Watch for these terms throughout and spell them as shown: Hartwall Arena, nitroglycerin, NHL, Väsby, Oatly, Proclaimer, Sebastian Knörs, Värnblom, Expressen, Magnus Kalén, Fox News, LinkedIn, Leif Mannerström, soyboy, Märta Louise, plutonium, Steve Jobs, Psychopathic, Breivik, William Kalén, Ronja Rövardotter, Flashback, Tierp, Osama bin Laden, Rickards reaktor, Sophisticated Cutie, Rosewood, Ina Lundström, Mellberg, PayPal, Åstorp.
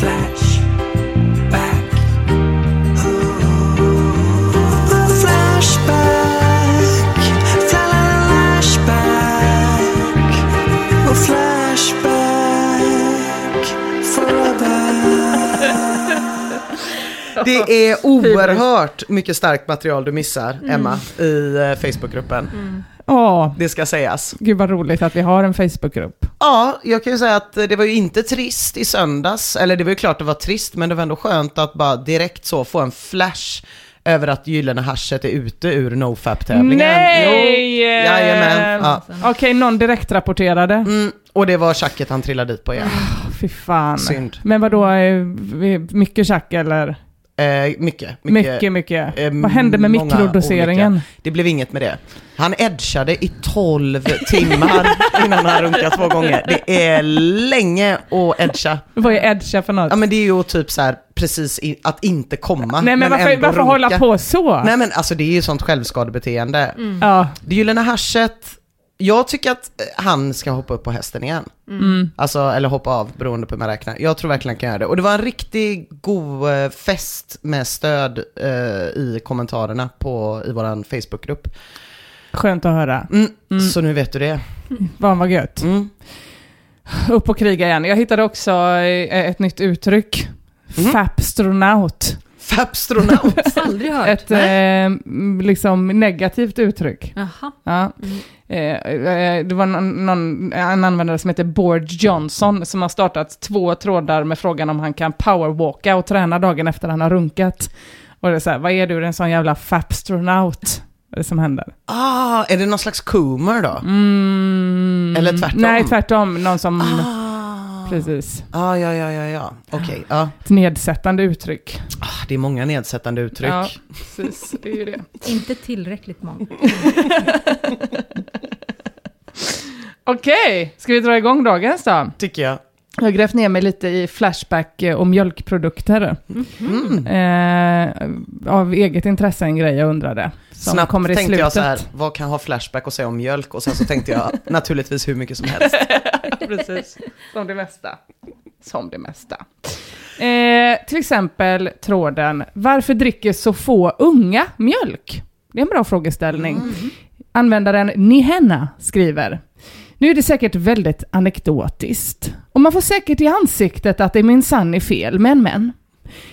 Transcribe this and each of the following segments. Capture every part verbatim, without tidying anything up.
Flashback. Flashback. Det är oerhört mycket starkt material du missar, mm. Emma, i Facebookgruppen. Mm. Ja, det ska sägas. Gud vad roligt att vi har en Facebookgrupp. Ja, jag kan ju säga att det var ju inte trist i söndags. Eller det var ju klart det var trist, men det var ändå skönt att bara direkt så få en flash över att gyllene haschet är ute ur NoFap-tävlingen. Nej! Jajamän. Ja. Okej, okay, någon direkt rapporterade. Mm. Och det var tjacket han trillade dit på igen. Oh, fy fan. Synd. Men vadå, mycket tjack eller... Eh, mycket, mycket, mycket, mycket. Eh, Vad hände med mikrodoseringen? Olika. Det blev inget med det. Han edgade i tolv timmar innan han runkade två gånger. Det är länge att edga. Vad är edga för något? Ja, men det är ju typ så här, precis i, att inte komma. Nej, men, men varför, varför hålla på så? Nej, men alltså det är ju sånt självskadebeteende. Mm. Ja. Det gyllene haschet. Jag tycker att han ska hoppa upp på hästen igen. Mm. Alltså, eller hoppa av, beroende på hur man räknar. Jag tror verkligen han kan göra det. Och det var en riktigt god fest med stöd eh, i kommentarerna på, i vår Facebookgrupp. Skönt att höra. Mm. Mm. Så nu vet du det. Fan vad gött. Mm. Upp och kriga igen. Jag hittade också ett nytt uttryck. Mm. Fapstronaut. Fapstronaut. Aldrig hört. Ett eh, liksom negativt uttryck. Jaha. Ja. Mm. Det var någon, någon, en användare som heter Board Johnson som har startat två trådar med frågan om han kan powerwalka och träna dagen efter han har runkat. Och det är så här, vad är du, en sån jävla fapstronaut? Vad är det som händer? Ah, är det någon slags coomer då? Mm, eller tvärtom? Nej, tvärtom. Någon som... Ah, precis. Ah, ja, ja, ja, ja. Okej, okay, ja. Ett nedsättande uttryck. Ah, det är många nedsättande uttryck. Ja, precis. Det är ju det. Inte tillräckligt många. Okej, ska vi dra igång dagens då? Tycker jag. Jag har grävt ner mig lite i flashback om mjölkprodukter. Mm. Eh, av eget intresse en grej jag undrade. Snabbt kommer i tänkte slutet. Jag så här, vad kan ha flashback och säga om mjölk? Och sen så tänkte jag naturligtvis hur mycket som helst. Precis, som det mesta. Som det mesta. Eh, till exempel tråden, varför dricker så få unga mjölk? Det är en bra frågeställning. Mm. Användaren Nihenna skriver... Nu är det säkert väldigt anekdotiskt. Och man får säkert i ansiktet att det minsann är fel, men men.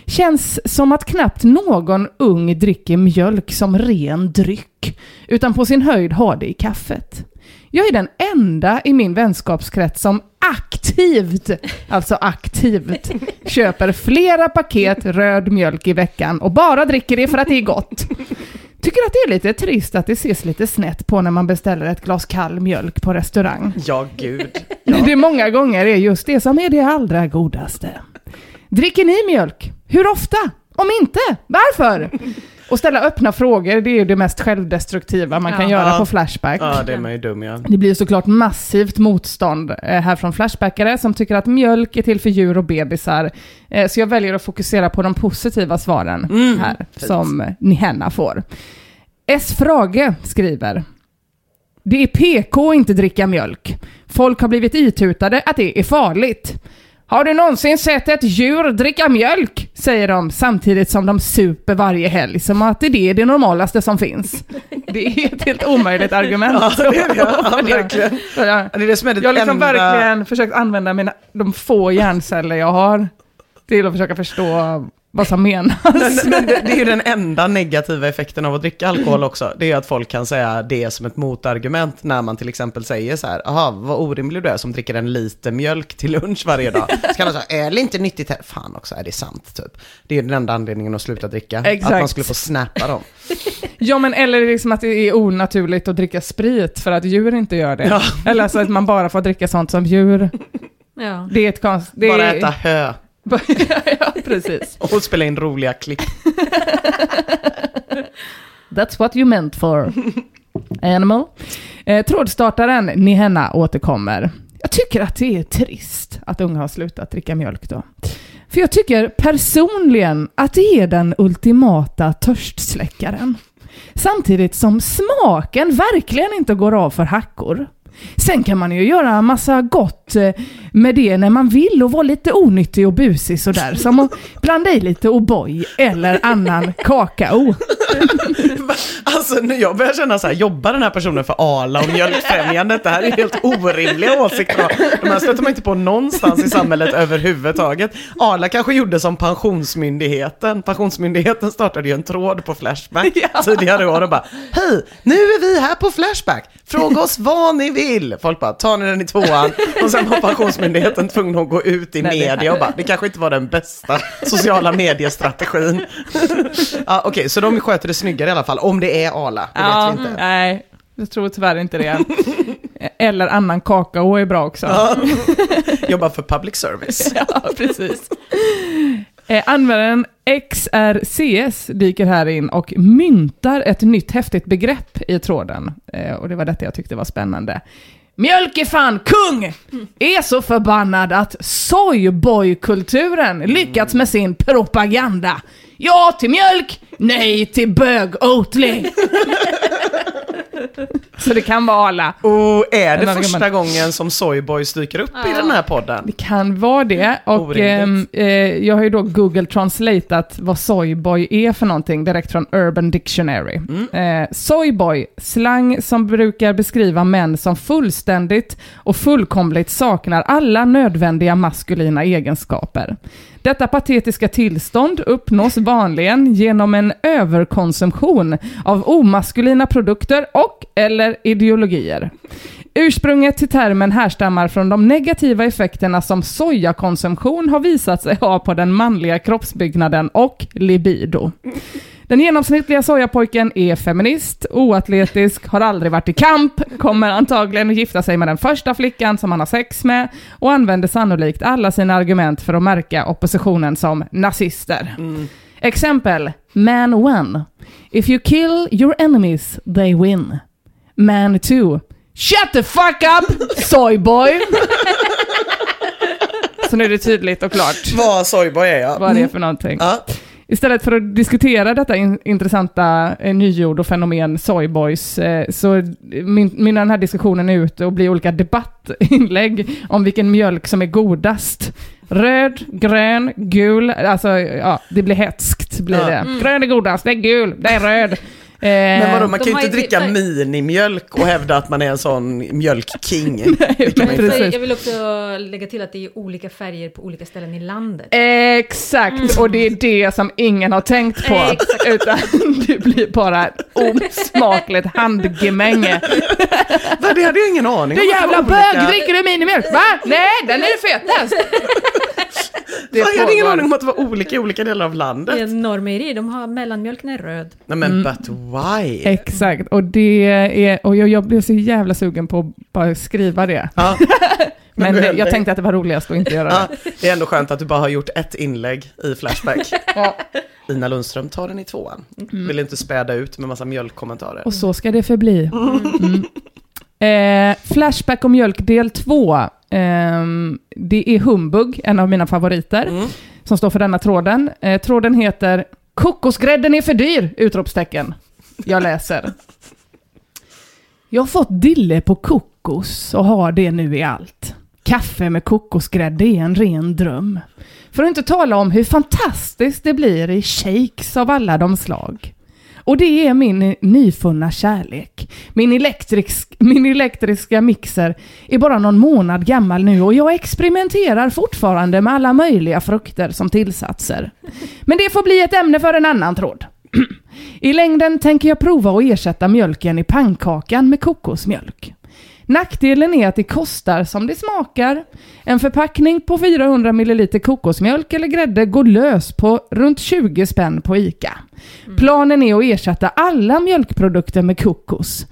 Känns som att knappt någon ung dricker mjölk som ren dryck, utan på sin höjd har det i kaffet. Jag är den enda i min vänskapskrets som aktivt, alltså aktivt, köper flera paket röd mjölk i veckan och bara dricker det för att det är gott. tycker att det är lite trist att det ses lite snett på när man beställer ett glas kall mjölk på restaurang. Ja, gud. Ja. Det många gånger är just det som är det allra godaste. Dricker ni mjölk? Hur ofta? Om inte, varför? Och ställa öppna frågor, det är ju det mest självdestruktiva man ja. kan göra ja. på Flashback. Ja, det är man ju dum, ja. Det blir såklart massivt motstånd här från flashbackare som tycker att mjölk är till för djur och bebisar. Så jag väljer att fokusera på de positiva svaren mm. här som ni henne får. S. Frage skriver: det är P K att inte dricka mjölk. Folk har blivit itutade att det är farligt. Har du någonsin sett ett djur dricka mjölk? Säger de samtidigt som de super varje helg. Som att det är det normalaste som finns. Det är ett helt omöjligt argument. Ja, det är ja, verkligen. Jag har liksom enda... verkligen försökt använda mina, de få hjärnceller jag har till att försöka förstå vad som menas. Men, men det, det är ju den enda negativa effekten av att dricka alkohol också. Det är ju att folk kan säga det som ett motargument när man till exempel säger så här: aha, vad orimlig du är som dricker en liter mjölk till lunch varje dag. Så kan man säga, är det inte nyttigt här? Fan också, är det sant typ? Det är ju den enda anledningen att sluta dricka. Exakt. Att man skulle få snappa dem. Ja, men eller liksom att det är onaturligt att dricka sprit för att djur inte gör det. Ja. Eller alltså att man bara får dricka sånt som djur. Ja. Det är ett konst... Det bara är... äta hö. Ja, precis. Och spela in roliga klipp. That's what you meant for, animal. Eh, trådstartaren Nihenna återkommer. Jag tycker att det är trist att unga har slutat dricka mjölk då. För jag tycker personligen att det är den ultimata törstsläckaren. Samtidigt som smaken verkligen inte går av för hackor. Sen kan man ju göra massa gott med det när man vill och vara lite onyttig och busig sådär. Som att blanda i lite O'boy eller annan kakao. Alltså nu jag börjar känna så här, jobbar den här personen för Arla och mjölkfrämjandet? Det här är helt orimliga åsikter. De här stöter man inte på någonstans i samhället överhuvudtaget. Arla kanske gjorde som pensionsmyndigheten. Pensionsmyndigheten startade ju en tråd på Flashback ja. tidigare år och bara, hej, nu är vi här på Flashback. Fråga oss vad ni vill. Folk bara, tar ni den i tvåan? Och sen var pensionsmyndigheten tvungen att gå ut i Nej, media och bara, det kanske inte var den bästa sociala mediestrategin. ah, Okej, okay, så de sköter det snyggare i alla fall. Om det är Arla, det ja, vet vi inte. Nej, jag tror tyvärr inte det. Eller annan kakao är bra också. Ja. Jobbar för public service. Ja, precis. Eh, användaren X R C S dyker här in och myntar ett nytt häftigt begrepp i tråden. Eh, och det var detta jag tyckte var spännande. Mjölk är fan kung! Är så förbannad att soyboy-kulturen lyckats med sin propaganda. Ja till mjölk, nej till bög Oatly. Så det kan vara alla. Och är det första man... gången som Soyboys dyker upp ah. i den här podden? Det kan vara det. Och eh, jag har ju då Google translateat vad Soyboy är för någonting direkt från Urban Dictionary. Mm. Eh, Soyboy, slang som brukar beskriva män som fullständigt och fullkomligt saknar alla nödvändiga maskulina egenskaper. Detta patetiska tillstånd uppnås vanligen genom en överkonsumtion av omaskulina produkter och eller ideologier. Ursprunget till termen härstammar från de negativa effekterna som sojakonsumtion har visat sig ha på den manliga kroppsbyggnaden och libido. Den genomsnittliga sojapojken är feminist, oatletisk, har aldrig varit i kamp, kommer antagligen att gifta sig med den första flickan som han har sex med och använder sannolikt alla sina argument för att märka oppositionen som nazister. Mm. Exempel, man one. If you kill your enemies, they win. Man two. Shut the fuck up, soyboy! Så nu är det tydligt och klart. Vad soyboy är, ja. Vad det är för någonting. Ja. Istället för att diskutera detta in- intressanta eh, nyord och fenomen soyboys eh, så min- minnar den här diskussionen ut och blir olika debattinlägg om vilken mjölk som är godast. Röd, grön, gul, alltså ja, det blir hetskt blir ja. det. Mm. Grön är godast, det är gul, det är röd. Men vadå, man kan ju inte dricka minimjölk och hävda att man är en sån mjölkking. Nej, men jag vill också lägga till att det är olika färger på olika ställen i landet. Exakt, mm. och det är det som ingen har tänkt på. Exakt. Utan det blir bara osmakligt handgemänge. Va, det hade jag ingen aning om. Du jävla bög, dricker du minimjölk? Va? Nej, den är det fetast. det jag hade ingen aning om att det var olika i olika delar av landet. Det är en normeri, de har mellanmjölken är röd. Nej men, mm. but why? Exakt, och det är, och jag, jag blev så jävla sugen på att bara skriva det. Ja. Men jag heller. tänkte att det var roligast att inte göra det. Ja, det är ändå skönt att du bara har gjort ett inlägg i Flashback. Ja. Ina Lundström tar den i tvåan. Mm. Vill inte späda ut med massa mjölkkommentarer. Och så ska det förbli. Mm. Mm. Eh, Flashback om mjölk del två. Eh, det är Humbug, en av mina favoriter. Mm. Som står för denna tråden. Eh, tråden heter Kokosgrädden är för dyr! Utropstecken. Jag läser. Jag har fått dille på kokos och har det nu i allt. Kaffe med kokosgrädde är en ren dröm. För att inte tala om hur fantastiskt det blir i shakes av alla de slag. Och det är min nyfunna kärlek. Min, elektrisk, min elektriska mixer är bara någon månad gammal nu och jag experimenterar fortfarande med alla möjliga frukter som tillsatser. Men det får bli ett ämne för en annan tråd. I längden tänker jag prova att ersätta mjölken i pannkakan med kokosmjölk. Nackdelen är att det kostar som det smakar. En förpackning på fyrahundra milliliter kokosmjölk eller grädde går lös på runt tjugo spänn på ICA. Planen är att ersätta alla mjölkprodukter med kokos.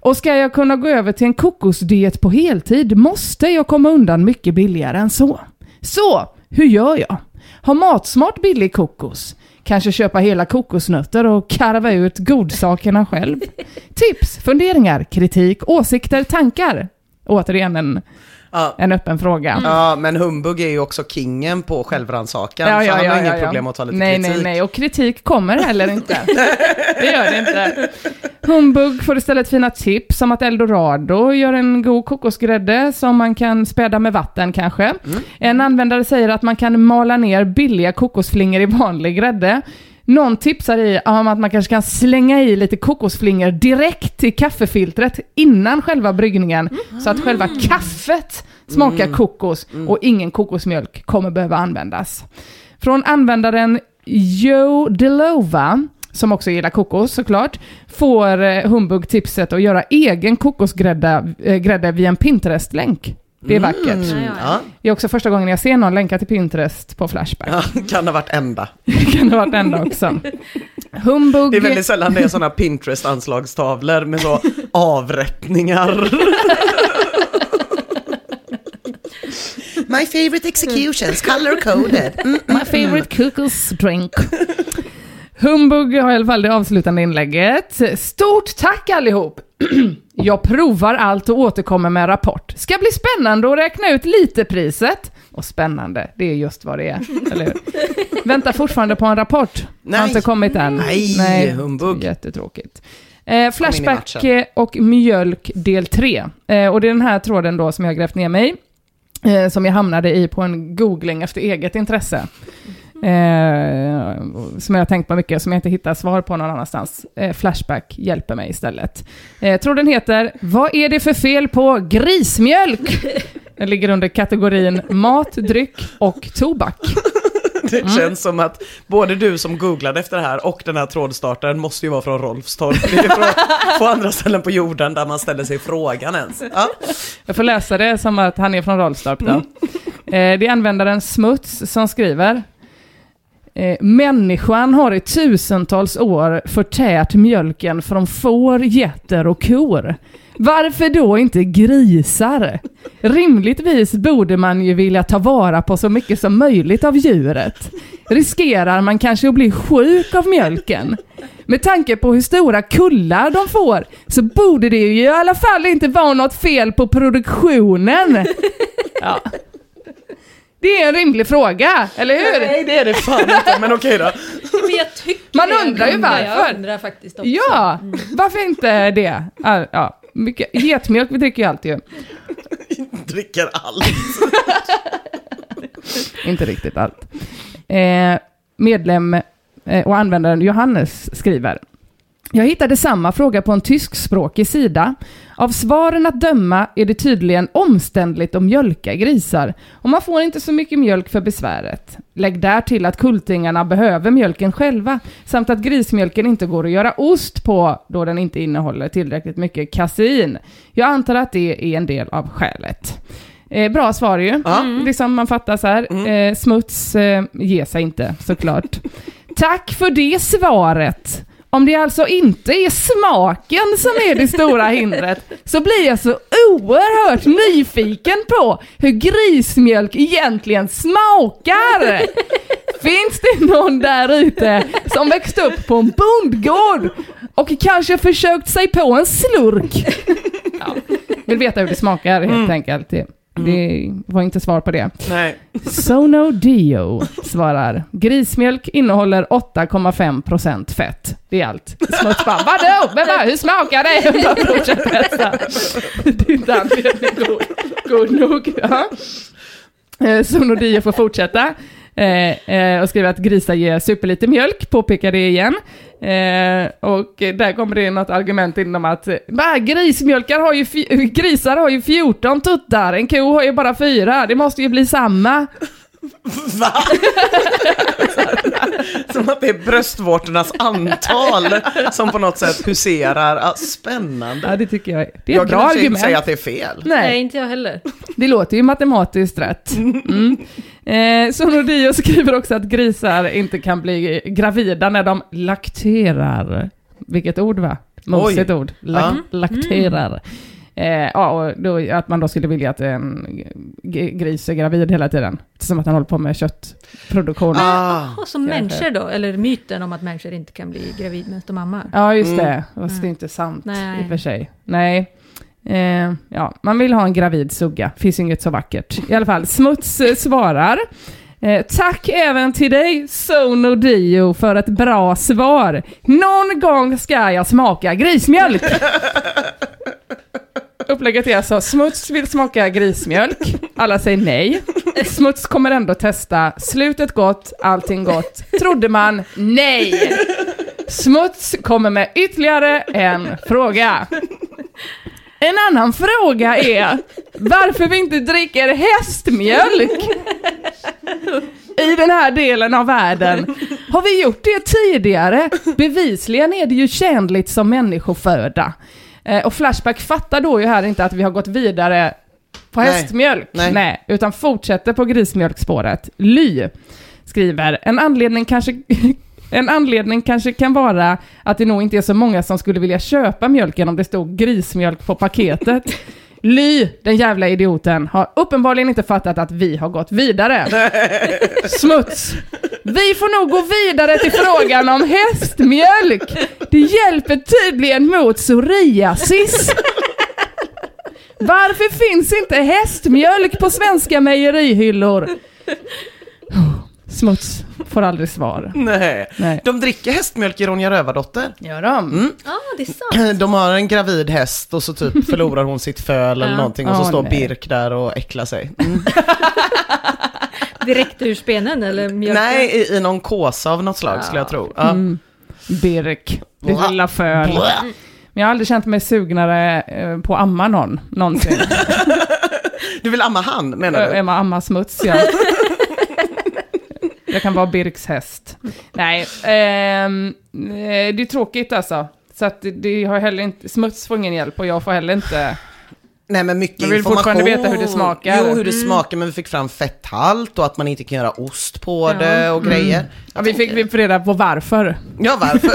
Och ska jag kunna gå över till en kokosdiet på heltid måste jag komma undan mycket billigare än så. Så, hur gör jag? Har matsmart billig kokos? Kanske köpa hela kokosnötter och karva ut godsakerna själv. Tips, funderingar, kritik, åsikter, tankar. Återigen en, ja. en öppen fråga. Mm. Ja, men Humbug är ju också kingen på självrannsakan. Ja, ja, så han ja, har ja, inget ja. problem att ta lite nej, kritik. Nej, nej, och kritik kommer heller inte. Det gör det inte. Humbug får istället fina tips som att Eldorado gör en god kokosgrädde som man kan späda med vatten kanske. Mm. En användare säger att man kan mala ner billiga kokosflingor i vanlig grädde. Någon tipsar i om att man kanske kan slänga i lite kokosflingor direkt till kaffefiltret innan själva bryggningen. Mm. Så att själva kaffet smakar mm. kokos och ingen kokosmjölk kommer behöva användas. Från användaren Joe Delova, som också gillar kokos såklart, får Humbug tipset att göra egen kokosgrädde äh, grädde via en Pinterest-länk. Det är vackert. Mm, ja, ja. Det är också första gången jag ser någon länka till Pinterest på Flashback. Ja, kan ha varit enda. Kan ha varit enda också. Humbug. Det är väldigt sällan det är sådana Pinterest-anslagstavlor med så avrättningar. My favorite executions, color-coded. Mm-mm. My favorite cookers drink. Humbug har i alla fall det avslutande inlägget. Stort tack allihop! Jag provar allt och återkommer med rapport. Ska bli spännande att räkna ut lite priset. Och spännande, det är just vad det är. Eller hur? Väntar fortfarande på en rapport. Nej. Har inte kommit än. Nej, Nej. Humbug. Jättetråkigt. Eh, Flashback och mjölk del tre. Eh, och det är den här tråden då som jag grävt ner mig. Eh, som jag hamnade i på en googling efter eget intresse. Eh, som jag har tänkt på mycket, som jag inte hittar svar på någon annanstans. eh, Flashback hjälper mig istället. eh, Tror den heter Vad är det för fel på grismjölk? Den ligger under kategorin mat, dryck och tobak. Det känns mm. som att både du som googlade efter det här och den här trådstartaren måste ju vara från Rolfstorp. Det är från, på andra ställen på jorden där man ställer sig frågan ens. Ja. Jag får läsa det som att han är från Rolfstorp då. Mm. eh, Det är användaren Smuts som skriver: människan har i tusentals år förtärt mjölken från får, getter och kor. Varför då inte grisar? Rimligtvis borde man ju vilja ta vara på så mycket som möjligt av djuret. Riskerar man kanske att bli sjuk av mjölken? Med tanke på hur stora kullar de får så borde det ju i alla fall inte vara något fel på produktionen. Ja. Det är en rimlig fråga, eller hur? Nej, det är det fan inte, men okej då. Men jag tycker man undrar ju varför. Jag undrar faktiskt också. Ja, mm. varför inte det? Ja, mycket getmjölk, vi dricker ju allt ju. Dricker allt. Inte riktigt allt. Eh, medlem och användaren Johannes skriver: jag hittade samma fråga på en tyskspråkig sida. Av svaren att döma är det tydligen omständligt att mjölka grisar. Och man får inte så mycket mjölk för besväret. Lägg där till att kultingarna behöver mjölken själva. Samt att grismjölken inte går att göra ost på då den inte innehåller tillräckligt mycket kasein. Jag antar att det är en del av skälet. Eh, bra svar ju. Mm. Det som man fattar så här. Mm. Eh, smuts eh, ger sig inte, såklart. Tack för det svaret. Om det alltså inte är smaken som är det stora hindret så blir jag så oerhört nyfiken på hur grismjölk egentligen smakar. Finns det någon där ute som växt upp på en bondgård och kanske försökt sig på en slurk? Ja. Vill veta hur det smakar helt mm. enkelt. Det, det var inte svar på det. Nej. Sono Dio svarar. Grismjölk innehåller åtta komma fem procent fett. Det är allt. Smuts bara. Vadå? Men vad? Hur smakar det? Det är inte anledning god, god nog. Ja. Sono Dio får fortsätta. Eh, eh, och skriver att grisar ger superlite mjölk, påpekar det igen. Eh, och där kommer det något argument inom att bah, grismjölkar har ju f- grisar har ju fjorton tuttar, en ko har ju bara fyra, det måste ju bli samma. Va? Som att det är bröstvårtornas antal som på något sätt huserar. Ah, spännande. Ja, det tycker jag. Det är jag bra argument. Inte säga att det är fel. Nej. Nej, inte jag heller. Det låter ju matematiskt rätt. Mm. Eh, Sonodio skriver också att grisar inte kan bli gravida när de lakterar. Vilket ord, va? Mosigt ord. Lak- mm. Lakterar. Eh, ja, och då, att man då skulle vilja att en g- gris är gravid hela tiden. Som att han håller på med köttproduktion. Ah. Och som människor då, eller myten om att människor inte kan bli gravid medan de ammar. Ja, just det. Mm. Fast mm. det är inte sant Nej. I och för sig. Nej. Eh, ja, man vill ha en gravid sugga. Finns inget så vackert. I alla fall, Smuts eh, svarar. Eh, tack även till dig, Sono Dio, för ett bra svar. Någon gång ska jag smaka grismjölk. Upplägget är alltså, Smuts vill smaka grismjölk. Alla säger nej. Smuts kommer ändå testa. Slutet gott, allting gott. Trodde man, nej. Smuts kommer med ytterligare en fråga. En annan fråga är varför vi inte dricker hästmjölk. I den här delen av världen har vi gjort det tidigare. Bevisligen är det ju tjänligt som människoföda. Och Flashback fattar då ju här inte att vi har gått vidare på nej, hästmjölk. Nej. Nej, utan fortsätter på grismjölkspåret. Ly skriver, en anledning, kanske, en anledning kanske kan vara att det nog inte är så många som skulle vilja köpa mjölken om det stod grismjölk på paketet. Ly, den jävla idioten, har uppenbarligen inte fattat att vi har gått vidare. Smuts. Vi får nog gå vidare till frågan om hästmjölk. Det hjälper tydligen mot psoriasis. Varför finns inte hästmjölk på svenska mejerihyllor? Smuts får aldrig svar. Nej. Nej. De dricker hästmjölk i Ronja Rövardotter. Gör de? Mm. Ah, det är sant. De har en gravid häst och så typ förlorar hon sitt föl eller någonting och så ah, står nej. Birk där och äcklar sig. Mm. Direkt ur spenen eller mjölken? Nej, i, i någon kåsa av något slag ah. skulle jag tro. Ah. Mm. Birk, det lilla föl. Men jag har aldrig känt mig sugnare på amma någon någonsin. Du vill amma han, menar du? Amma, amma smuts, ja. Jag kan vara Birks häst. Nej, eh, det är tråkigt alltså. Så att det har heller inte smuts får ingen hjälp och jag får heller inte. Nej, men mycket information. Vi vill fortfarande veta hur det smakar. Jo, hur det mm. smakar, men vi fick fram fetthalt och att man inte kan göra ost på ja. Det och grejer. Mm. Ja, vi fick vi fick reda på varför. Ja, varför?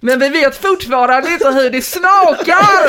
Men vi vet fortfarande inte hur det smakar.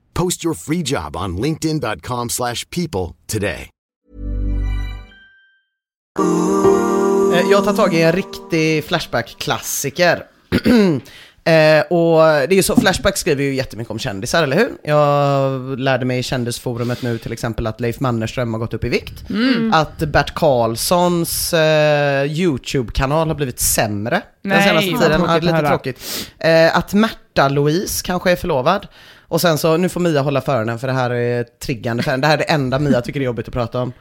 Post your free job on linkedin dot com slash people today. Jag tar tag i en riktig Flashback-klassiker. eh, och det är ju så, Flashback skriver ju jättemycket om kändisar, eller hur? Jag lärde mig i kändisforumet nu till exempel att Leif Mannerström har gått upp i vikt. Mm. Att Bert Karlssons eh, YouTube-kanal har blivit sämre. Nej, den senaste tiden. Ja, lite tråkigt. Eh, att Märta Louise kanske är förlovad. Och sen så, nu får Mia hålla för den, för det här är triggande för den. Det här är det enda Mia tycker är jobbigt att prata om.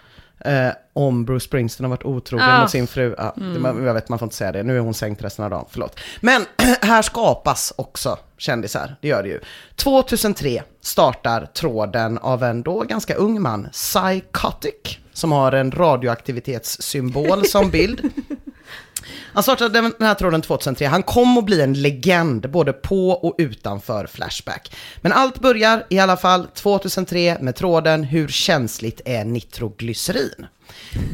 Eh, om Bruce Springsteen har varit otrogen ah. mot sin fru. ah, mm. det, man, Jag vet, man får inte säga det. Nu är hon sänkt resten av dagen, förlåt. Men här skapas också kändisar. Det gör det ju. tjugohundratre startar tråden av en då ganska ung man, Psychopathic, som har en radioaktivitetssymbol som bild. Han startade den här tråden tjugohundratre. Han kom att bli en legend både på och utanför Flashback. Men allt börjar i alla fall tjugohundratre med tråden "Hur känsligt är nitroglycerin?"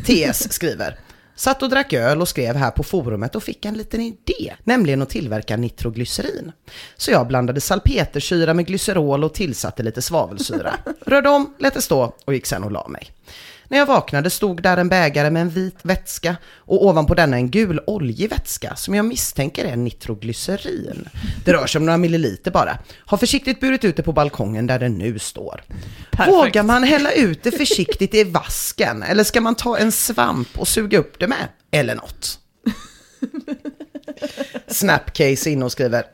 T S skriver: satt och drack öl och skrev här på forumet och fick en liten idé, nämligen att tillverka nitroglycerin. Så jag blandade salpetersyra med glycerol och tillsatte lite svavelsyra. Rörde om, lät det stå och gick sen och la mig. När jag vaknade stod där en bägare med en vit vätska och ovanpå denna en gul oljig vätska som jag misstänker är nitroglycerin. Det rör sig om några milliliter bara. Har försiktigt burit ut det på balkongen där den nu står. Perfekt. Vågar man hälla ut det försiktigt i vasken eller ska man ta en svamp och suga upp det med? Eller något. Snapcase in och skriver: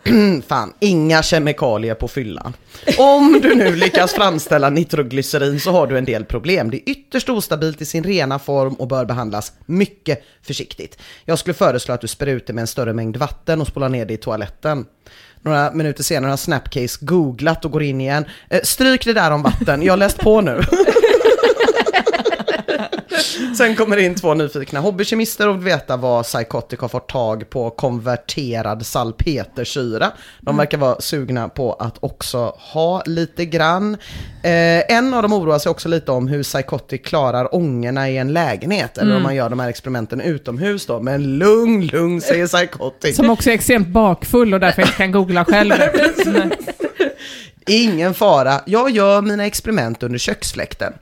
fan, inga kemikalier på fyllan. Om du nu lyckas framställa nitroglycerin så har du en del problem. Det är ytterst ostabilt i sin rena form och bör behandlas mycket försiktigt. Jag skulle föreslå att du spär ut det med en större mängd vatten och spolar ner det i toaletten. Några minuter senare har Snapcase googlat och går in igen: stryk det där om vatten, jag har läst på nu. Sen kommer in två nyfikna hobbykemister och vill veta vad Psychotic har fått tag på konverterad salpetersyra. De verkar vara sugna på att också ha lite grann. Eh, en av dem oroar sig också lite om hur Psychotic klarar ångorna i en lägenhet. Eller mm. om man gör de här experimenten utomhus då. Men lugn, lugn, säger Psychotic. Som också är extremt bakfull och därför inte kan googla själv. Ingen fara. Jag gör mina experiment under köksfläkten.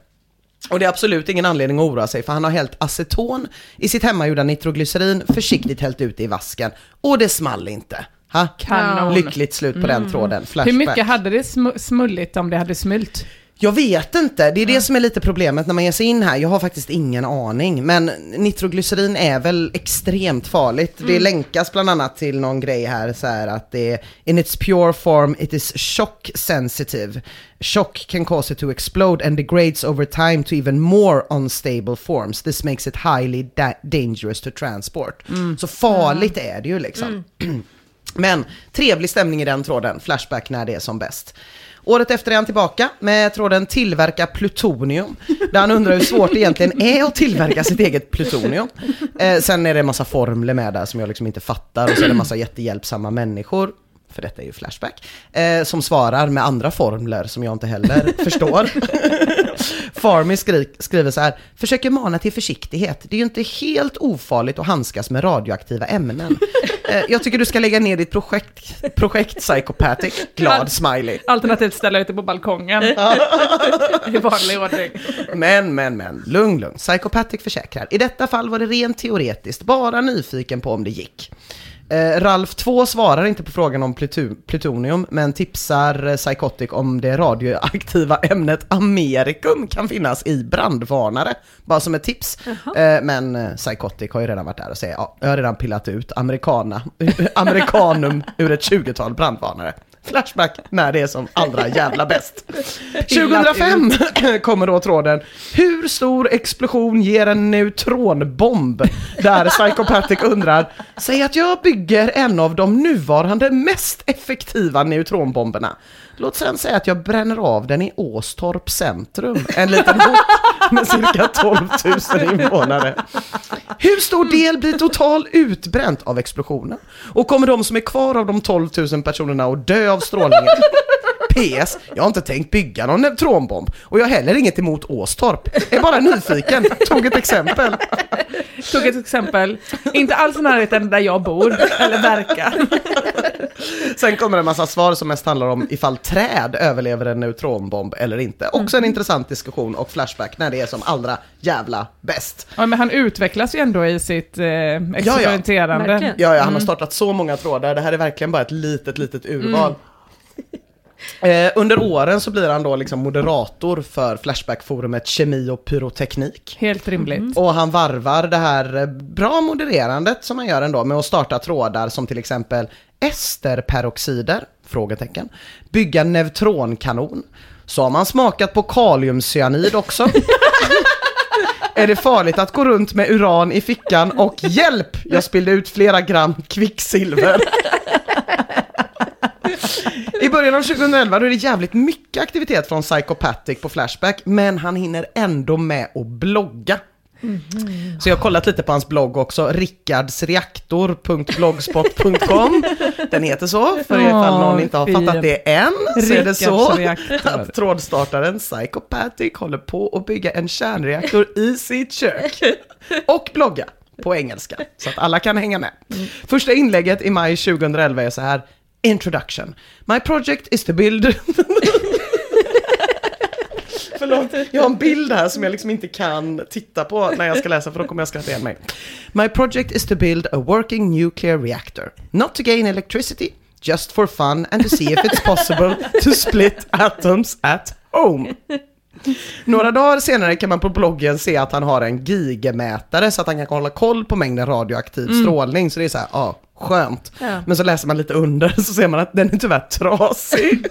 Och det är absolut ingen anledning att oroa sig, för han har hällt aceton i sitt hemmagjorda nitroglycerin, försiktigt hällt ut i vasken. Och det small inte. Ha? Kanon. Lyckligt slut på mm. den tråden. Flashback. Hur mycket hade det sm- smulligt om det hade smult? Jag vet inte. Det är det som är lite problemet när man ger sig in här. Jag har faktiskt ingen aning. Men nitroglycerin är väl extremt farligt. Mm. Det länkas bland annat till någon grej här. Så här att det är: in its pure form it is shock sensitive. Shock can cause it to explode and degrades over time to even more unstable forms. This makes it highly da- dangerous to transport. Mm. Så farligt är det ju liksom. Mm. Men trevlig stämning i den tråden. Flashback när det är som bäst. Året efter är han tillbaka med tråden "Tillverka plutonium", där han undrar hur svårt det egentligen är att tillverka sitt eget plutonium. Eh, sen är det en massa formler med där som jag liksom inte fattar, och så är det en massa jättehjälpsamma människor, för detta är ju Flashback, eh, som svarar med andra formler som jag inte heller förstår. Farmy skri- skriver så här: försöker mana till försiktighet. Det är ju inte helt ofarligt att handskas med radioaktiva ämnen. eh, jag tycker du ska lägga ner ditt projekt, projekt Psychopathic. Glad smiley. Alternativt ställa ute på balkongen. I vanlig ordning. Men, men, men. Lugn, lugn. Psychopathic försäkrar: i detta fall var det rent teoretiskt. Bara nyfiken på om det gick. Ralf två svarar inte på frågan om plutonium, men tipsar Psychotic om det radioaktiva ämnet amerikum kan finnas i brandvarnare. Bara som ett tips. Uh-huh. Men Psychotic har ju redan varit där och säger: ja, jag har redan pillat ut amerikana, amerikanum ur ett tjugotal brandvarnare. Flashback när det är som allra jävla bäst. tjugohundrafem kommer då tråden. Hur stor explosion ger en neutronbomb? Där Psychopathic undrar. Säg att jag bygger en av de nuvarande mest effektiva neutronbomberna. Låt sen säga att jag bränner av den i Åstorp centrum. En liten hot med cirka tolv tusen invånare. Hur stor del blir total utbränt av explosionen? Och kommer de som är kvar av de tolv tusen personerna att dö av strålningen? P S. Jag har inte tänkt bygga någon neutronbomb. Och jag har heller inget emot Åstorp. Jag är bara nyfiken. Tog ett exempel. Tog ett exempel. Inte alls i närheten där jag bor. Eller verkar. Sen kommer en massa svar som mest handlar om ifall träd överlever en neutronbomb eller inte. Också en intressant diskussion och Flashback när det är som allra jävla bäst. Ja, men han utvecklas ju ändå i sitt eh, experimenterande. Ja, ja. ja, ja han har startat så många trådar. Det här är verkligen bara ett litet, litet urval. Mm. Eh, under åren så blir han då liksom moderator för Flashback-forumet Kemi och pyroteknik. Helt rimligt. Mm. Och han varvar det här bra modererandet som han gör ändå med att starta trådar som till exempel esterperoxider, frågetecken, bygga neutronkanon. Så har man smakat på kaliumcyanid också. Är det farligt att gå runt med uran i fickan och hjälp, jag spillde ut flera gram kvicksilver. I början av tjugohundraelva då är det jävligt mycket aktivitet från Psychopathic på Flashback, men han hinner ändå med att blogga. Mm-hmm. Så jag har kollat lite på hans blogg också, Rickards reaktor punkt blogspot punkt com. Den heter så, för oh, ifall någon inte har fattat fyr. Det än, så Rickards är det så reaktor. Att trådstartaren Psychopathic håller på att bygga en kärnreaktor i sitt kök och blogga på engelska, så att alla kan hänga med. Mm. Första inlägget i maj tjugohundraelva är så här: Introduction. My project is to build... Förlåt, jag har en bild här som jag liksom inte kan titta på när jag ska läsa, för då kommer jag skratta igen mig. My project is to build a working nuclear reactor. Not to gain electricity, just for fun and to see if it's possible to split atoms at home. Några dagar senare kan man på bloggen se att han har en gigamätare så att han kan hålla koll på mängden radioaktiv mm. strålning. Så det är så här, ja, skönt. Ja. Men så läser man lite under så ser man att den är tyvärr trasig.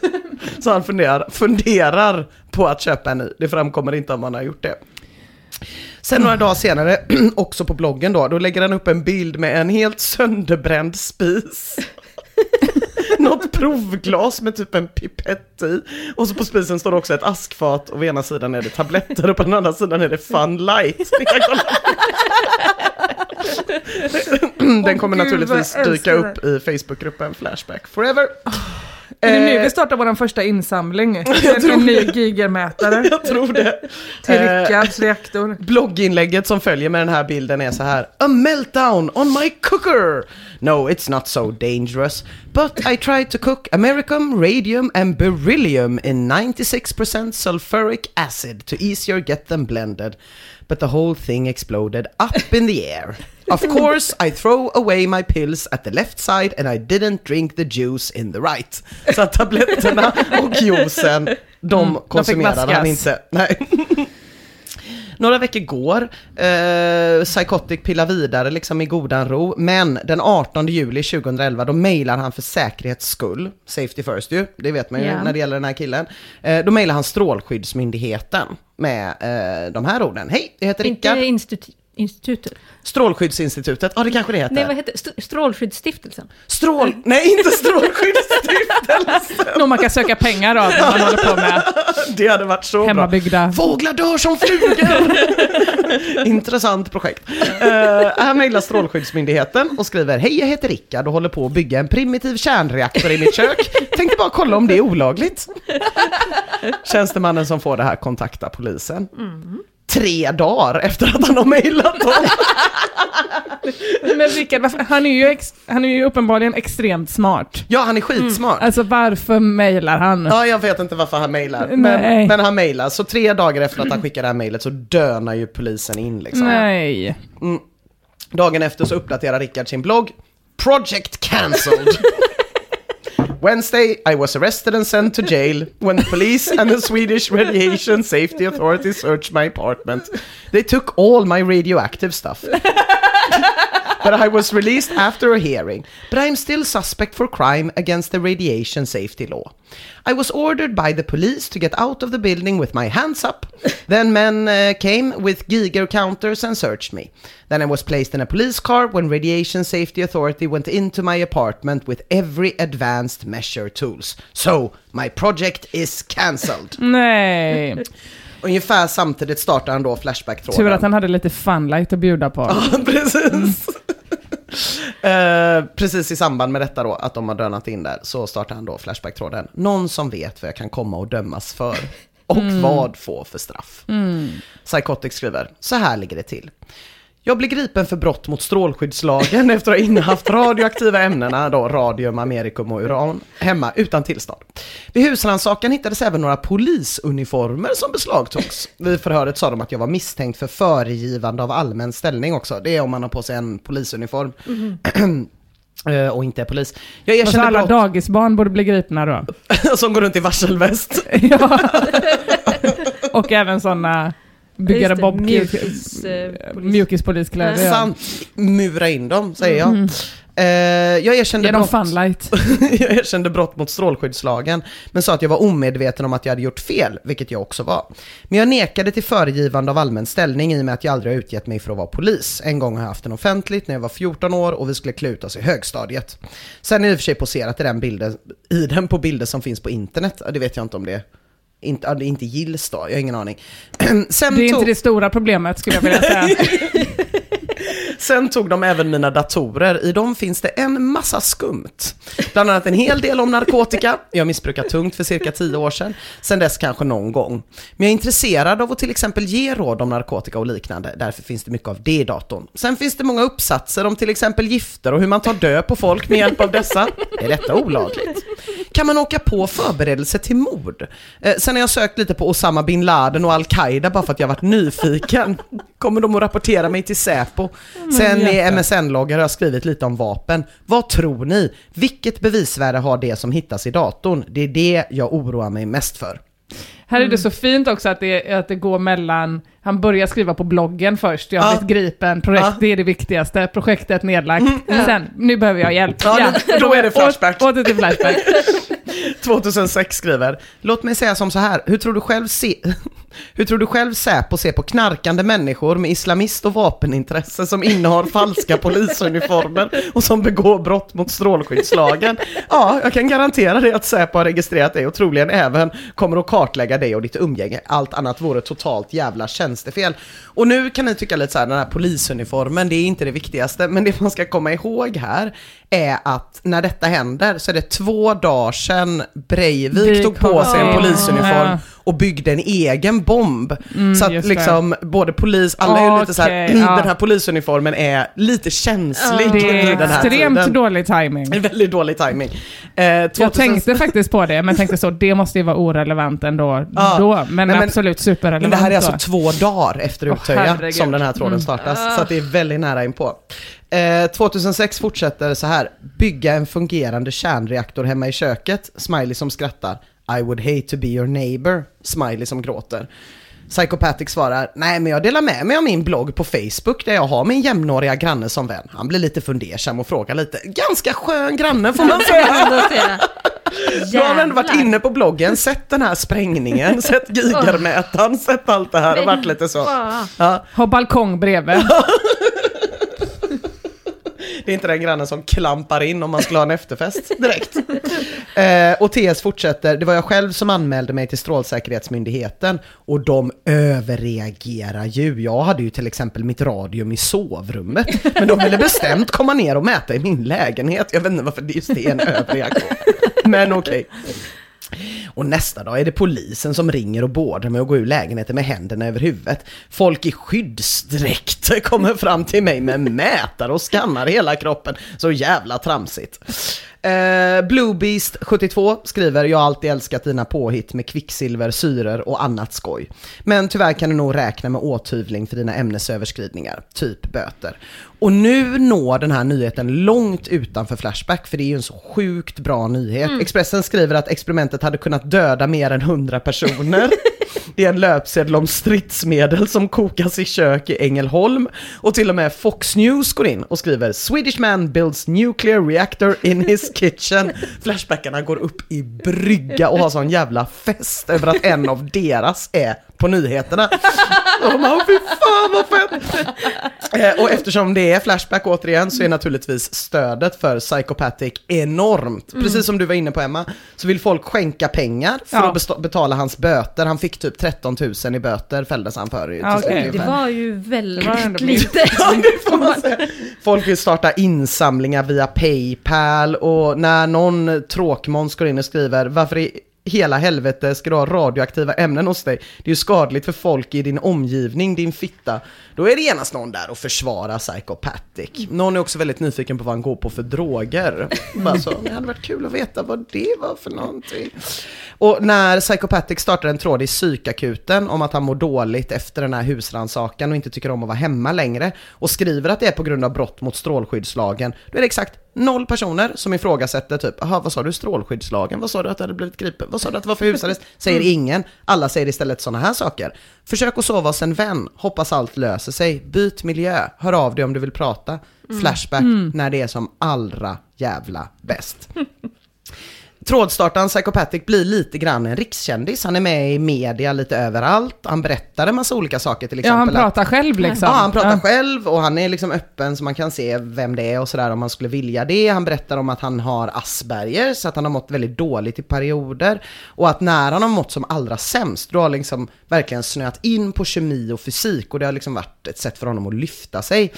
Så han funderar, funderar på att köpa en ny. Det framkommer inte om man har gjort det. Sen några dagar senare, också på bloggen då, då lägger han upp en bild med en helt sönderbränd spis. Något provglas med typ en pipett i. Och så på spisen står också ett askfat. Och på ena sidan är det tabletter och på den andra sidan är det Fun Light. Den kommer oh, naturligtvis dyka upp i Facebookgruppen Flashback Forever. Är det nu vi startar vår första insamling? En ny gigamätare. Jag tror det. Till Rickards reaktor. Blogginlägget som följer med den här bilden är så här: A meltdown on my cooker. No, it's not so dangerous. But I tried to cook americum, radium and beryllium in ninety-six percent sulfuric acid to easier get them blended. But the whole thing exploded up in the air. Of course, I throw away my pills at the left side and I didn't drink the juice in the right. Så tabletterna och juicen, de mm, konsumerade de han inte. Nej. Några veckor går. Eh, Psychotic pillar vidare liksom i godan ro. Men den artonde juli tjugohundraelva då mejlar han för säkerhets skull. Safety first ju, det vet man ju yeah. när det gäller den här killen. Eh, då mejlar han Strålskyddsmyndigheten med eh, de här orden. Hej, jag heter Rickard. Inte institut. Institutet. Strålskyddsinstitutet. Ja, ah, det kanske det heter. Nej, vad heter St- Strålskyddsstiftelsen. Strål... Nej, inte Strålskyddsstiftelsen. Nå, man kan söka pengar av det man håller på med. Det hade varit så hemmabyggda. Bra. Fåglar dör som flugor. Intressant projekt. Uh, här mejlar Strålskyddsmyndigheten och skriver: Hej, jag heter Rickard och håller på att bygga en primitiv kärnreaktor i mitt kök. Tänkte bara kolla om det är olagligt. Tjänstemannen som får det här kontaktar polisen. Mm. Tre dagar efter att han har mejlat dem. Men Rickard, han är ju ex, han är ju uppenbarligen extremt smart. Ja, han är skitsmart. Mm. Alltså varför mejlar han? Ja, jag vet inte varför han mejlar. Men, men han mejlar. Så tre dagar efter att han skickar det här mejlet så dönar ju polisen in liksom. Nej. Mm. Dagen efter så uppdaterar Rickard sin blogg. Project cancelled. Wednesday, I was arrested and sent to jail when the police and the Swedish Radiation Safety Authority searched my apartment. They took all my radioactive stuff. that I was released after a hearing, but I am still suspect for crime against the radiation safety law. I was ordered by the police to get out of the building with my hands up. Then men uh, came with Geiger counters and searched me. Then I was placed in a police car when Radiation Safety Authority went into my apartment with every advanced measure tools. So, my project is cancelled. Nej. Ungefär samtidigt startade han då Flashback-tråden. Tur att han hade lite funlight att bjuda på. Ja, precis. Mm. uh, precis i samband med detta då, att de har dönat in där, så startade han då Flashback-tråden. Någon som vet vad jag kan komma och dömas för. Och mm. vad får för straff. Mm. Psychotic skriver, så här ligger det till. Jag blir gripen för brott mot strålskyddslagen efter att ha innehaft radioaktiva ämnena, då radium, amerikum och uran, hemma utan tillstånd. Vid husrannsakan hittades även några polisuniformer som beslagtogs. Vid förhöret sa de att jag var misstänkt för föregivande av allmän ställning också. Det är om man har på sig en polisuniform. Mm. Och inte är polis. Jag erkänner alltså alla brott... dagisbarn borde bli gripna då. Som går runt i varselväst. Ja. Och även sådana... Byggare Bob mjukispoliskläder. Mjukis, sant, mura in dem, säger jag. Mm. Uh, jag, erkände brott... jag erkände brott mot strålskyddslagen, men sa att jag var omedveten om att jag hade gjort fel, vilket jag också var. Men jag nekade till föregivande av allmän ställning i och med att jag aldrig har utgett mig för att vara polis. En gång har jag haft den offentligt när jag var fjorton år och vi skulle kluta oss i högstadiet. Sen är jag i och för sig poserat i den, bilden, i den på bilder som finns på internet. Det vet jag inte om det är. Inte, inte gills då, jag har ingen aning. Sen det är tog... inte det stora problemet skulle jag vilja säga. Sen tog de även mina datorer. I dem finns det en massa skumt. Bland annat en hel del om narkotika. Jag missbrukade tungt för cirka tio år sedan. Sen dess kanske någon gång. Men jag är intresserad av att till exempel ge råd om narkotika och liknande. Därför finns det mycket av det i datorn. Sen finns det många uppsatser om till exempel gifter och hur man tar död på folk med hjälp av dessa. Är detta olagligt? Kan man åka på förberedelse till mord? Eh, sen har jag sökt lite på Osama bin Laden och Al-Qaida bara för att jag varit nyfiken. Kommer de att rapportera mig till Seppo? Sen i M S N-loggar har jag skrivit lite om vapen. Vad tror ni? Vilket bevisvärde har det som hittas i datorn? Det är det jag oroar mig mest för. Här är det så fint också att det, att det går mellan... Han börjar skriva på bloggen först. Jag har ah. blivit gripen. Projekt, ah. det är det viktigaste. Projektet nedlagt. Mm, ja. Sen, nu behöver jag hjälp. Ja, ja. Då är det Flashback. Åter till Flashback. tjugohundrasex skriver. Låt mig säga som så här. Hur tror du själv se... Hur tror du själv Säpo ser på knarkande människor med islamist- och vapenintresse som innehar falska polisuniformer och som begår brott mot strålskyddslagen? Ja, jag kan garantera dig att Säpo har registrerat dig och troligen även kommer att kartlägga dig och ditt umgänge. Allt annat vore totalt jävla tjänstefel. Och nu kan ni tycka lite så här, den här polisuniformen, det är inte det viktigaste, men det man ska komma ihåg här är att när detta händer så är det två dagar sedan Breivik tog på sig en polisuniform och byggde en egen bomb. Mm, så att liksom det. Både polis, alla är ju lite så här, okay, ja. Den här polisuniformen är lite känslig. Uh, det är den här extremt tiden. Dålig timing. Väldigt dålig timing. Eh, tjugohundra... Jag tänkte faktiskt på det, men tänkte så, det måste ju vara orelevant ändå. Ja. Då, men, nej, men absolut superrelevant. Men det här är alltså då. två dagar efter Uttöja oh, som den här tråden mm. startas. Uh. Så att det är väldigt nära inpå. Eh, tjugohundrasex fortsätter så här. Bygga en fungerande kärnreaktor hemma i köket. Smiley som skrattar. I would hate to be your neighbor. Smiley som gråter. Psychopathic svarar, nej men jag delar med mig av min blogg på Facebook där jag har min jämnåriga granne som vän. Han blir lite fundersam och frågar lite. Ganska skön granne får man säga. Du har ändå varit inne på bloggen, sett den här sprängningen, sett gigarmätaren, sett allt det här och varit lite så. Ja. Har balkong bredvid. Det är inte den grannen som klampar in om man skulle ha en efterfest direkt. Eh, och T S fortsätter. Det var jag själv som anmälde mig till Strålsäkerhetsmyndigheten och de överreagerar ju. Jag hade ju till exempel mitt radium i sovrummet. Men de ville bestämt komma ner och mäta i min lägenhet. Jag vet inte varför det just är en överreaktion. Men okej. Okay. Och nästa dag är det polisen som ringer och beordrar mig att gå ur lägenheten med händerna över huvudet. Folk i skyddsdräkt kommer fram till mig med mätare och skannar hela kroppen. Så jävla tramsigt. Uh, Bluebeast sjuttiotvå skriver, jag har alltid älskat dina påhitt med kvicksilver, syror och annat skoj. Men tyvärr kan du nog räkna med åthyvling för dina ämnesöverskridningar, typ böter. Och nu når den här nyheten långt utanför Flashback, för det är ju en så sjukt bra nyhet. Mm. Expressen skriver att experimentet hade kunnat döda mer än hundra personer. Det är en löpsedel om stridsmedel som kokas i kök i Ängelholm. Och till och med Fox News går in och skriver: Swedish man builds nuclear reactor in his kitchen. Flashbackarna går upp i brygga och har sån jävla fest över att en av deras är på nyheterna. Och man, fy fan vad fett! Eh, och eftersom det är Flashback återigen så är naturligtvis stödet för Psychopathic enormt. Mm. Precis som du var inne på, Emma, så vill folk skänka pengar för ja. att besta- betala hans böter. Han fick typ tretton tusen i böter, fälldes han för. Ja, okay. Det var ju väldigt lite. Ja, det får man säga. Folk vill starta insamlingar via PayPal, och när någon tråkmåns går in och skriver: varför är hela helvete ska du ha radioaktiva ämnen hos dig? Det är ju skadligt för folk i din omgivning, din fitta. Då är det genast någon där och försvara Psychopathic. Någon är också väldigt nyfiken på vad han går på för droger. Bara så, det hade varit kul att veta vad det var för någonting. Och när Psychopathic startar en tråd i psykakuten om att han mår dåligt efter den här husrannsakan och inte tycker om att vara hemma längre och skriver att det är på grund av brott mot strålskyddslagen, då är det exakt noll personer som ifrågasätter typ: jaha, vad sa du, strålskyddslagen? Vad sa du att det hade blivit gripen? Vad sa du att det var för husarrest? Säger ingen. Alla säger istället sådana här saker: försök att sova hos en vän, hoppas allt löser sig, byt miljö, hör av dig om du vill prata. mm. Flashback mm. när det är som allra jävla bäst. Trådstartaren Psychopathic blir lite grann en rikskändis. Han är med i media lite överallt. Han berättar en massa olika saker, till exempel. Ja, han pratar att, själv liksom. Ja, han pratar ja. själv, och han är liksom öppen så man kan se vem det är och sådär om man skulle vilja det. Han berättar om att han har Asperger, så att han har mått väldigt dåligt i perioder. Och att när han har mått som allra sämst, då har liksom verkligen snöat in på kemi och fysik, och det har liksom varit ett sätt för honom att lyfta sig.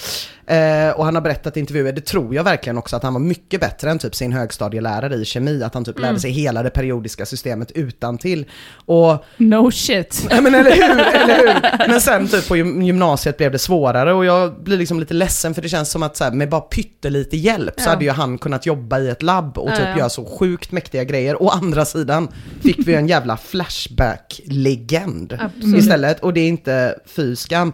Eh, och han har berättat i intervjuer, det tror jag verkligen också, att han var mycket bättre än typ sin högstadielärare i kemi, att han typ Mm. lärde sig hela det periodiska systemet utan till. Och no shit. Nej, men eller hur, eller hur? Men sen typ på gymnasiet blev det svårare, och jag blir liksom lite ledsen, för det känns som att så här, med bara pyttelite hjälp ja. så hade ju han kunnat jobba i ett labb och ja, typ ja. göra så sjukt mäktiga grejer. Å andra sidan fick vi en jävla Flashback-legend istället, och det är inte fyskam.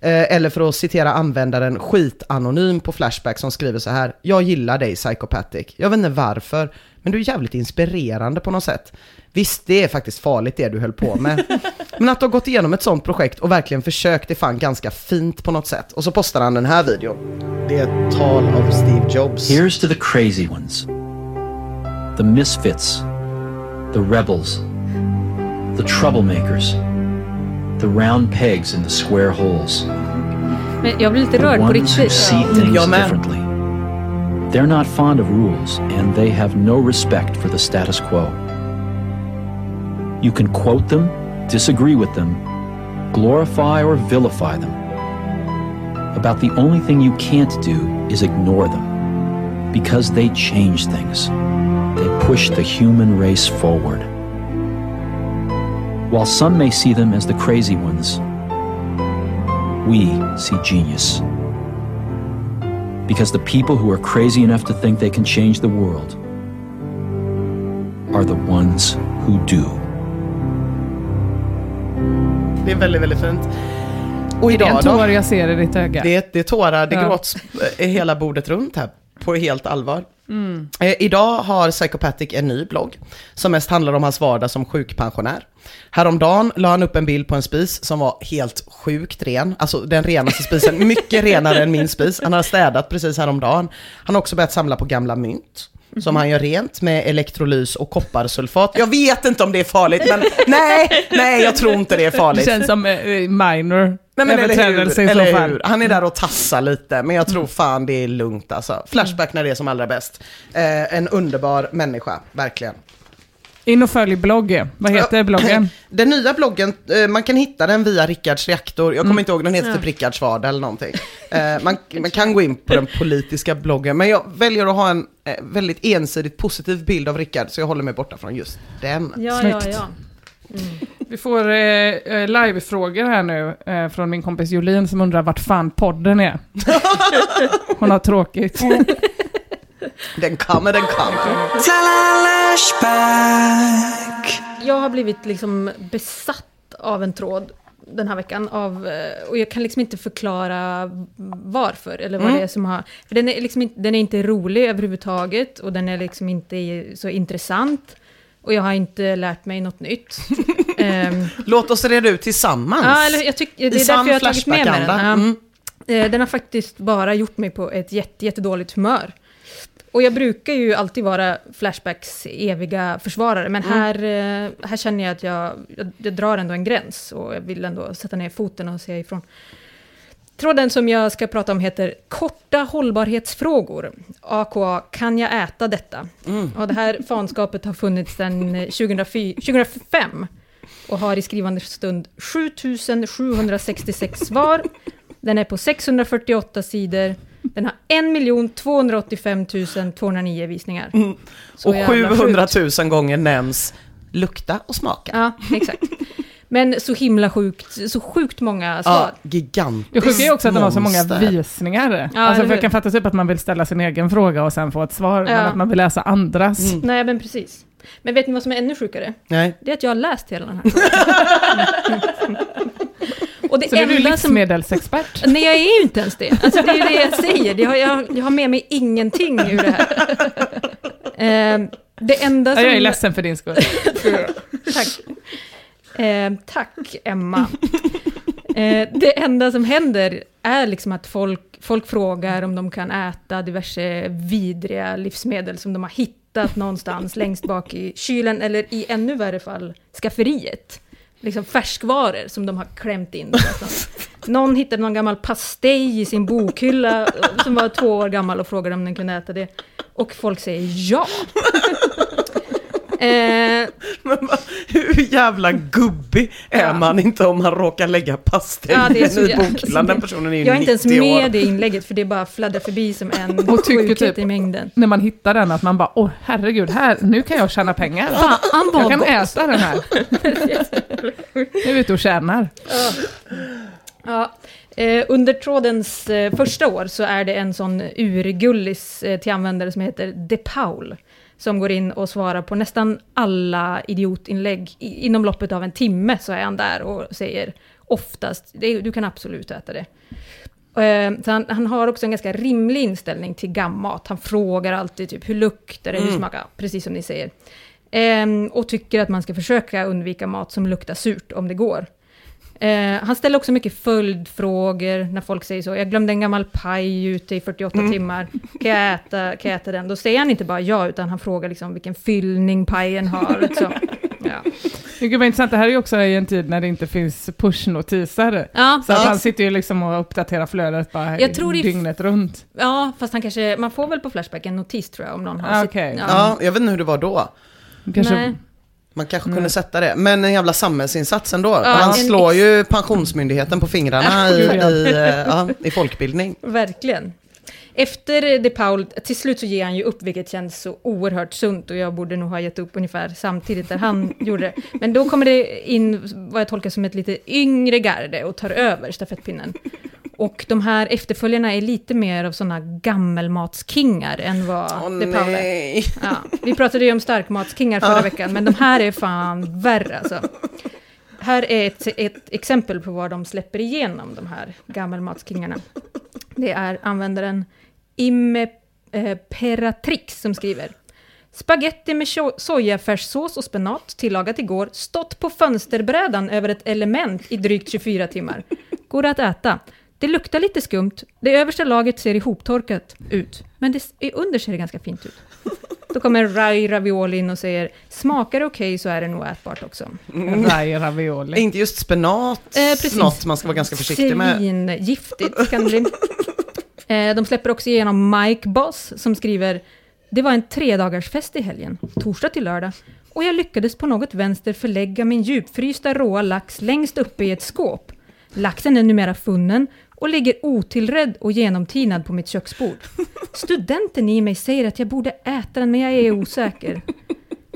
Eh, eller för att citera användaren skitanonym på Flashback, som skriver så här: jag gillar dig, Psychopathic. Jag vet inte varför, men du är jävligt inspirerande på något sätt. Visst, det är faktiskt farligt det du höll på med. Men att du har gått igenom ett sånt projekt och verkligen försökt är fan ganska fint på något sätt. Och så postar han den här videon. Det är ett tal av Steve Jobs. Here's to the crazy ones. The misfits. The rebels. The troublemakers. The round pegs in the square holes. Men jag blir lite rörd på riktigt. Jag med. They're not fond of rules, and they have no respect for the status quo. You can quote them, disagree with them, glorify or vilify them. About the only thing you can't do is ignore them, because they change things. They push the human race forward. While some may see them as the crazy ones, we see genius. Because the people who are crazy enough to think they can change the world are the ones who do. Det är väldigt, väldigt fint. Och idag, det är en tår jag ser i ditt öga. Det, det är tårar, det ja. gråts hela bordet runt här, på helt allvar. Mm. Eh, idag har Psychopathic en ny blogg som mest handlar om hans vardag som sjukpensionär. Häromdagen la han upp en bild på en spis som var helt sjukt ren. Alltså den renaste spisen, mycket renare än min spis. Han har städat precis häromdagen. Han har också börjat samla på gamla mynt som han gör rent med elektrolys och kopparsulfat. Jag vet inte om det är farligt, men nej, nej, jag tror inte det är farligt. Det känns som minor. Nej, men eller hur, eller hur. Han är där och tassar lite, men jag tror fan det är lugnt alltså. Flashback när det är som allra bäst. Eh, en underbar människa, verkligen. In och följ bloggen. Vad heter bloggen? Den nya bloggen, man kan hitta den via Rickards reaktor. Jag kommer mm. inte ihåg, den heter typ Rickards vardag eller någonting. Man, man kan gå in på den politiska bloggen. Men jag väljer att ha en väldigt ensidigt positiv bild av Rickard, så jag håller mig borta från just den. Ja, Snyggt. ja, ja. Mm. Vi får eh, live-frågor här nu eh, från min kompis Jolin som undrar vart fan podden är. Hon har tråkigt. Mm. Den kommer, den kommer. Jag har blivit liksom besatt av en tråd den här veckan av, och jag kan liksom inte förklara varför eller vad mm. det är som har, för den är liksom inte, den är inte rolig överhuvudtaget, och den är liksom inte så intressant, och jag har inte lärt mig något nytt. um, Låt oss reda ut tillsammans. Ja, eller jag tyck, det är därför jag har tagit med mig den. Mm. Uh, den har faktiskt bara gjort mig på ett jätte, jätte dåligt humör. Och jag brukar ju alltid vara Flashbacks eviga försvarare. Men mm. här, uh, här känner jag att jag, jag, jag drar ändå en gräns. Och jag vill ändå sätta ner foten och säga ifrån. Tråden som jag ska prata om heter korta hållbarhetsfrågor. A K A kan jag äta detta? Mm. Och det här fanskapet har funnits sedan tjugohundrafem och har i skrivande stund sju tusen sjuhundrasextiosex svar. Den är på sexhundrafyrtioåtta sidor. Den har en miljon tvåhundraåttiofem tusen tvåhundranio visningar. Mm. Och sjuhundratusen gånger nämns lukta och smaka. Ja, exakt. Men så himla sjukt, så sjukt många svar. Ja, gigantiskt. Det sjuka är också att det var så många visningar. Ja, alltså för jag kan fatta typ att man vill ställa sin egen fråga och sen få ett svar, ja. Men att man vill läsa andras. Mm. Nej, men precis. Men vet ni vad som är ännu sjukare? Nej. Det är att jag har läst hela den här frågan. Och det så är du livsmedelsexpert? Som... Nej, jag är ju inte ens det. Alltså det är det jag säger. Jag har, jag, jag har med mig ingenting ur det här. Eh, det enda som... Jag är ledsen för din skull. Tack. Eh, tack Emma. eh, det enda som händer är liksom att folk, folk frågar om de kan äta diverse vidriga livsmedel som de har hittat någonstans längst bak i kylen eller i ännu värre fall skafferiet. Liksom färskvaror som de har klämt in. Någon hittade någon gammal pastej i sin bokhylla som var två år gammal och frågade om den kunde äta det. Och folk säger ja. Eh, men hur jävla gubbig är ja. Man inte om man råkar lägga pastej ja, i bokhyllan? Den personen är ju nittio år. Jag är inte ens med år. Det inlägget, för det är bara fladdrar förbi som en och sjukhet typ, i mängden. När man hittar den att man bara, åh herregud, här, nu kan jag tjäna pengar. Fan, jag kan äta den här. Nu är ute och tjänar. Ja. Ja. Eh, under trådens eh, första år så är det en sån urgullis eh, till användare som heter DePaul. Som går in och svarar på nästan alla idiotinlägg. I, inom loppet av en timme så är han där och säger oftast, det, du kan absolut äta det. Eh, så han, han har också en ganska rimlig inställning till gammat. Han frågar alltid typ, hur luktar det, hur smakar, precis som ni säger. Eh, och tycker att man ska försöka undvika mat som luktar surt om det går. Eh, han ställer också mycket följdfrågor när folk säger så. Jag glömde en gammal paj ute i fyrtioåtta mm. timmar. Kan jag, äta, kan jag äta den? Då säger han inte bara ja, utan han frågar liksom vilken fyllning pajen har. Liksom. Ja. Det är intressant. Det här är ju också i en tid när det inte finns pushnotiser. Ja, så att han sitter ju liksom och uppdaterar flödet bara jag tror dygnet i, runt. Ja, fast han kanske, man får väl på Flashback en notis tror jag om någon har ah, sitt, okay. ja. ja, jag vet inte hur det var då. Kanske... Nej. Man kanske kunde mm. sätta det. Men en jävla samhällsinsats ändå. Ja, han slår ex... ju pensionsmyndigheten på fingrarna i, i, ja, i folkbildning. Verkligen. Efter DePaul, till slut så ger han ju upp, vilket känns så oerhört sunt. Och jag borde nog ha gett upp ungefär samtidigt där han gjorde det. Men då kommer det in vad jag tolkar som ett lite yngre garde och tar över stafettpinnen. Och de här efterföljarna är lite mer av såna gammelmatskingar än vad oh, DePaul är. Ja, vi pratade ju om starkmatskingar förra ah. veckan, men de här är fan värre. Alltså. Här är ett, ett exempel på vad de släpper igenom, de här gammelmatskingarna. Det är användaren Imperatrix som skriver... Spaghetti med so- sojafärssås och spenat tillagat igår, stått på fönsterbrädan över ett element i drygt tjugofyra timmar. Går att äta... Det luktar lite skumt. Det översta laget ser ihoptorkat ut. Men det under ser det ganska fint ut. Då kommer Rai Ravioli in och säger smakar det okej okay, så är det nog ätbart också. Mm. Rai Ravioli. Inte just spenat. Eh, precis. Man ska vara ganska försiktig Serin, med. Giftigt kan det bli. Eh, de släpper också igenom Mike Boss som skriver det var en tredagarsfest i helgen. Torsdag till lördag. Och jag lyckades på något vänster förlägga min djupfrysta råa lax längst uppe i ett skåp. Laxen är numera funnen. Och ligger otillrädd och genomtinad på mitt köksbord. Studenten i mig säger att jag borde äta den, men jag är osäker.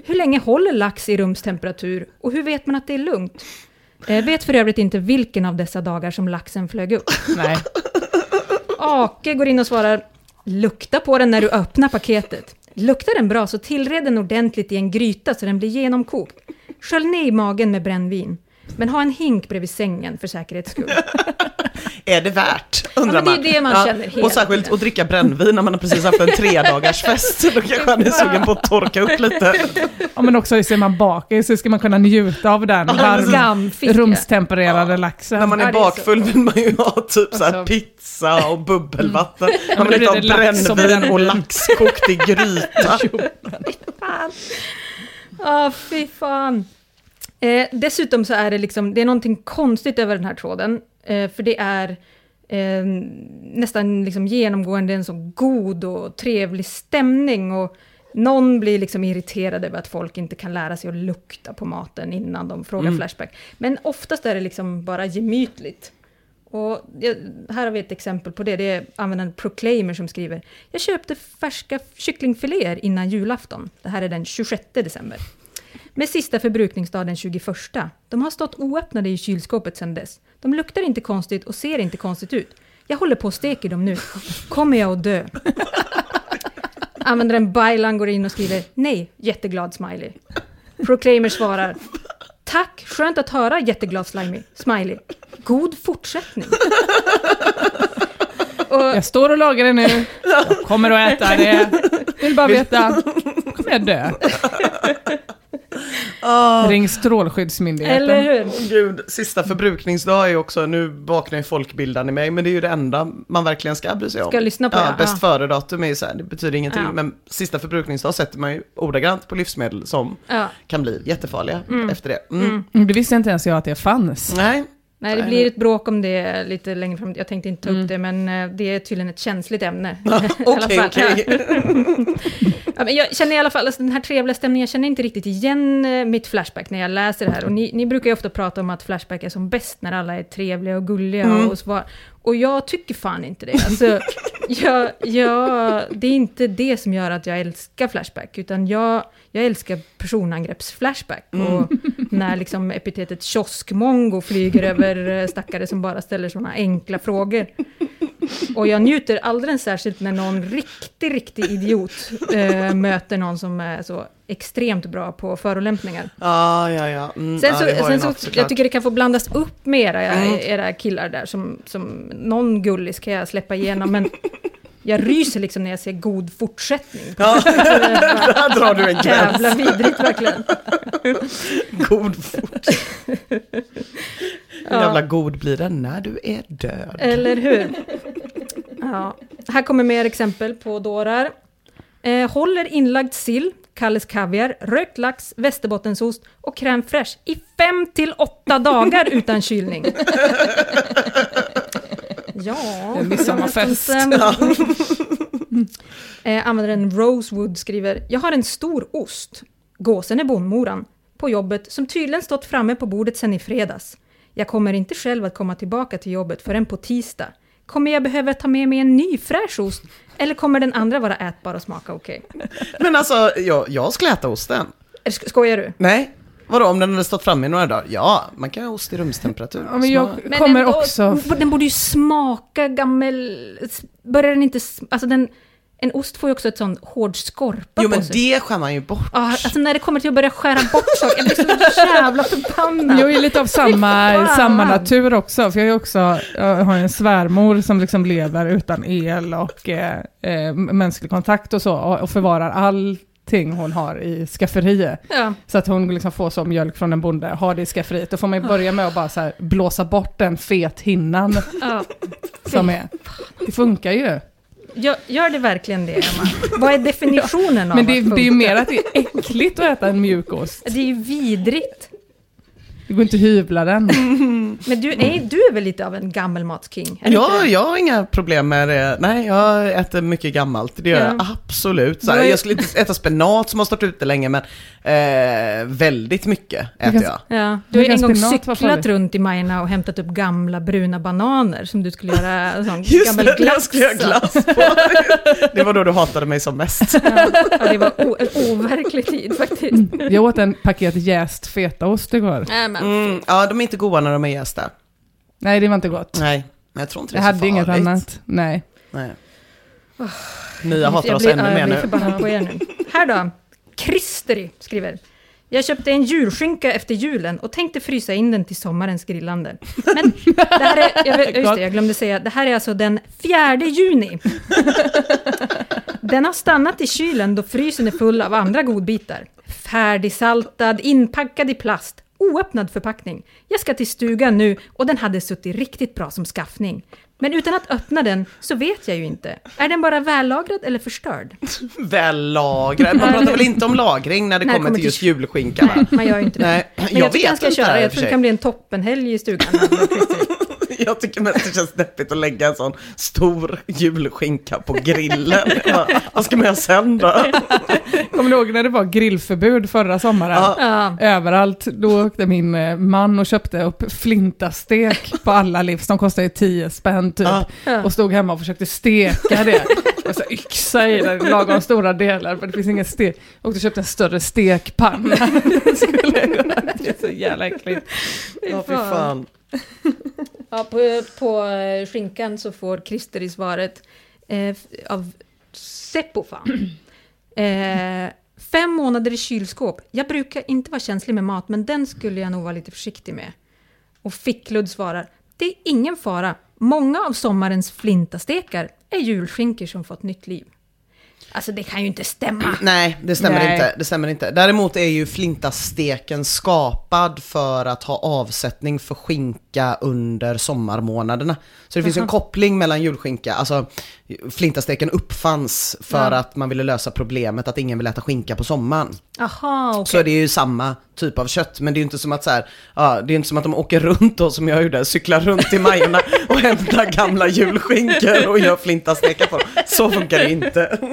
Hur länge håller lax i rumstemperatur? Och hur vet man att det är lugnt? Jag vet för övrigt inte vilken av dessa dagar som laxen flög upp. Nej. Ake går in och svarar. Lukta på den när du öppnar paketet. Luktar den bra så tillred den ordentligt i en gryta så den blir genomkokt. Skölj ner i magen med brännvin. Men ha en hink bredvid sängen för säkerhets skull. är det värt? Undrar ja, det är det man, man känner ja, och särskilt att dricka brännvin när man har precis haft en tredagarsfest. Då kanske han är sugen på att torka upp lite. Ja, men också ser man bakar så ska man kunna njuta av den varm, rumstempererade ja. laxen. När man är bakfull vill man ju ha typ så här pizza och bubbelvatten. Mm. Man vill inte ha brännvin och lax kokt i gryta. Ja, oh, fy fan. Eh, dessutom så är det liksom, det är någonting konstigt över den här tråden. Eh, för det är eh, nästan liksom genomgående en så god och trevlig stämning. Och någon blir liksom irriterad över att folk inte kan lära sig att lukta på maten innan de frågar mm. Flashback. Men oftast är det liksom bara gemytligt. Och jag, här har vi ett exempel på det. Det är användaren Proclaimer som skriver: jag köpte färska kycklingfiléer innan julafton. Det här är den tjugosjätte december. Med sista förbrukningsdag den tjugoförsta. De har stått oöppnade i kylskåpet sedan dess. De luktar inte konstigt och ser inte konstigt ut. Jag håller på och steker dem nu. Kommer jag att dö? Användaren Bylan går in och skriver: nej, jätteglad smiley. Proclaimer svarar: tack, skönt att höra, jätteglad slimy, smiley. God fortsättning. Och, jag står och lagar det nu. Jag kommer att äta det. Vill bara veta. Kommer jag dö? Oh. Ring Strålskyddsmyndigheten. Eller hur? Oh, Gud, sista förbrukningsdag är också, nu vaknar ju folkbildan i mig, men det är ju det enda man verkligen ska bry sig om. Ska lyssna på ja, det. Bäst ja. före datum är ju så här, det betyder ingenting, ja. men sista förbrukningsdag sätter man ju ordagrant på livsmedel som ja. kan bli jättefarliga mm. efter det. Mm. Mm. Det visste inte ens jag att det fanns. Nej. Nej, det blir ett bråk om det lite längre fram. Jag tänkte inte ta upp mm. det, men det är tydligen ett känsligt ämne. Okej, okej. Ja, men jag känner i alla fall, alltså, den här trevliga stämningen, jag känner inte riktigt igen mitt Flashback när jag läser det här. Och ni, ni brukar ju ofta prata om att Flashback är som bäst när alla är trevliga och gulliga mm. och svar. Och jag tycker fan inte det. Alltså, jag, jag, det är inte det som gör att jag älskar Flashback, utan jag, jag älskar personangreppsflashback. Mm. Och när liksom epitetet kioskmongo flyger över stackare som bara ställer såna enkla frågor. Och jag njuter alldeles särskilt när någon riktig, riktig idiot äh, möter någon som är så extremt bra på förolämpningar. Ah, ja, ja. Mm, sen så, ja, sen så, så jag tycker det kan få blandas upp med era, era killar där som, som någon gullis kan jag släppa igenom, men jag ryser liksom när jag ser god fortsättning. Ja, där drar du en gräns. Jävla vidrigt verkligen. God fortsättning. Ja. Jävla god blir den när du är död. Eller hur? Ja. Här kommer mer exempel på dårar. Eh, håller inlagd sill, Kalles kaviar, rökt lax, västerbottensost och crème fraîche i fem till åtta dagar utan kylning. Ja, det är midsommarfest. Ja. eh, användaren Rosewood skriver: jag har en stor ost. Gåsen är bondmoran på jobbet som tydligen stått framme på bordet sedan i fredags. Jag kommer inte själv att komma tillbaka till jobbet förrän på tisdag. Kommer jag behöva ta med mig en ny fräsch ost? Eller kommer den andra vara ätbar och smaka okej? Okay? Men alltså, jag, jag ska äta osten. Sk- skojar du? Nej. Vadå, om den hade stått framme i några dagar? Ja, man kan ha ost i rumstemperatur. Ja, men jag Sma- kommer men också... Den borde ju smaka gammel... Börjar den inte... Alltså den... En ost får ju också ett sån hård skorpa. Jo, men det skär man ju bort. Ja, alltså när det kommer till att börja skära bort saker. Jag blir så jävla förbannad. Jag är lite av samma, samma natur också. För jag, är också, jag har en svärmor som liksom lever utan el och eh, eh, mänsklig kontakt och så. Och, och förvarar allting hon har i skafferiet. Ja. Så att hon liksom får som mjölk från en bonde. Har det i skafferiet. Då får man ju börja med att bara så här, blåsa bort den fet hinnan. Ja. Som är. Det funkar ju. Gör, gör det verkligen det, Emma? Vad är definitionen ja, av men det? Men det är ju mer att det är äckligt att äta en mjukost. Det är ju vidrigt. Det går inte att hyvla den. Mm. Men du är, du är väl lite av en gammelmatsking? Ja, jag har inga problem med det. Nej, jag äter mycket gammalt. Det gör ja. jag absolut. Så här, jag skulle inte äta spenat som har stått ute länge, men eh, väldigt mycket äter jag. Ja. Du har en gång cyklat runt i Majorna och hämtat upp gamla bruna bananer som du skulle göra sån just gammal glass. Skulle jag glass på. Det var då du hatade mig som mest. Ja, ja det var o- en overklig tid faktiskt. Jag åt en paket jäst fetaost igår. Nej, Mm, ja, de är inte goda när de är jästa. Nej, det var inte gott. Nej, men jag tror inte det är så farligt. Jag hade inget annat. Nej. Nej. Oh, Nya hatar jag oss blir, ännu ja, mer nu. Här då. Christeri skriver: Jag köpte en julskinka efter julen och tänkte frysa in den till sommarens grillande. Men det här är, jag, just det, jag glömde säga, det här är alltså den fjärde juni. Den har stannat i kylen då frysen är full av andra godbitar. Färdigsaltad, inpackad i plast, oöppnad förpackning. Jag ska till stugan nu och den hade suttit riktigt bra som skaffning. Men utan att öppna den så vet jag ju inte. Är den bara vällagrad eller förstörd? Vällagrad? Man pratar väl inte om lagring när det när kommer, kommer till just julskinkan? Nej, man gör ju inte det. Nej, men jag, jag vet inte köra. Det jag tror det kan bli en toppenhelg i stugan. Jag tycker att det känns deppigt att lägga en sån stor julskinka på grillen. Vad ska man göra sen då? Kommer du ihåg när det var grillförbud förra sommaren? Ja. Överallt. Då åkte min man och köpte upp flintastek på alla livs. De kostade ju tio spänn typ. Ja. Och stod hemma och försökte steka det. Och så yxa i den lagom stora delar. För det finns ingen stek. Och då köpte en större stekpanna. Det skulle det är så jävla äckligt. Ja, fy fan. Ja, på, på skinkan så får Christeri svaret eh, av Seppo fan. Eh, fem månader i kylskåp. Jag brukar inte vara känslig med mat, men den skulle jag nog vara lite försiktig med. Och Ficklud svarar, det är ingen fara. Många av sommarens flintastekar är julskinkor som fått nytt liv. Alltså det kan ju inte stämma. Nej, det stämmer Nej. inte. Det stämmer inte. Däremot är ju flintasteken skapad för att ha avsättning för skinka under sommarmånaderna. Så det finns uh-huh. en koppling mellan julskinka. Alltså flintasteken uppfanns för ja. att man ville lösa problemet att ingen vill äta skinka på sommaren. Aha, okay. Så det är ju samma typ av kött, men det är ju inte som att så här, ja, det är inte som att de åker runt och som jag gjorde, cyklar runt i Majorna och hämtar gamla julskinkor och gör flintastekar på dem. Så funkar det inte. Åh,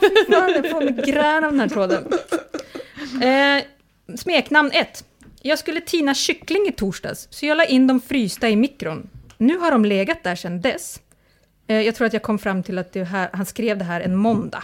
fy fan, jag får migrän av den här tråden. Eh, smeknamn ett. Jag skulle tina kyckling i torsdags, så jag la in dem frysta i mikron. Nu har de legat där sedan dess. Eh, jag tror att jag kom fram till att det här, han skrev det här en måndag.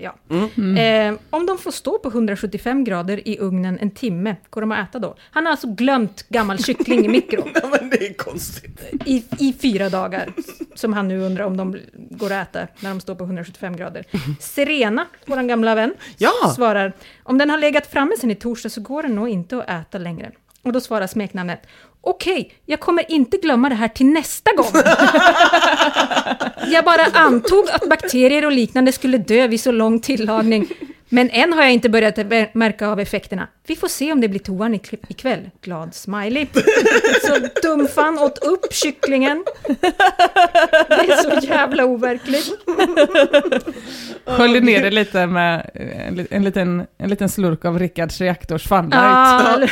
Ja. Mm. Eh, om de får stå på hundrasjuttiofem grader i ugnen en timme, går de att äta då? Han har alltså glömt gammal kyckling i mikron. Nej, men det är konstigt. I, I fyra dagar, som han nu undrar om de går att äta när de står på hundrasjuttiofem grader. Serena, vår gamla vän, ja. svarar, om den har legat framme sen i torsdag så går den nog inte att äta längre. Och då svarar smeknamnet, okej, jag kommer inte glömma det här till nästa gång. Jag bara antog att bakterier och liknande skulle dö vid så lång tillagning. Men än har jag inte börjat märka av effekterna. Vi får se om det blir toan ik- ikväll. Glad smiley. Så dumfan åt upp kycklingen. Det är så jävla overkligt. Sköljde ner det lite med en, en, liten, en liten slurk av Rickards reaktors fanlight.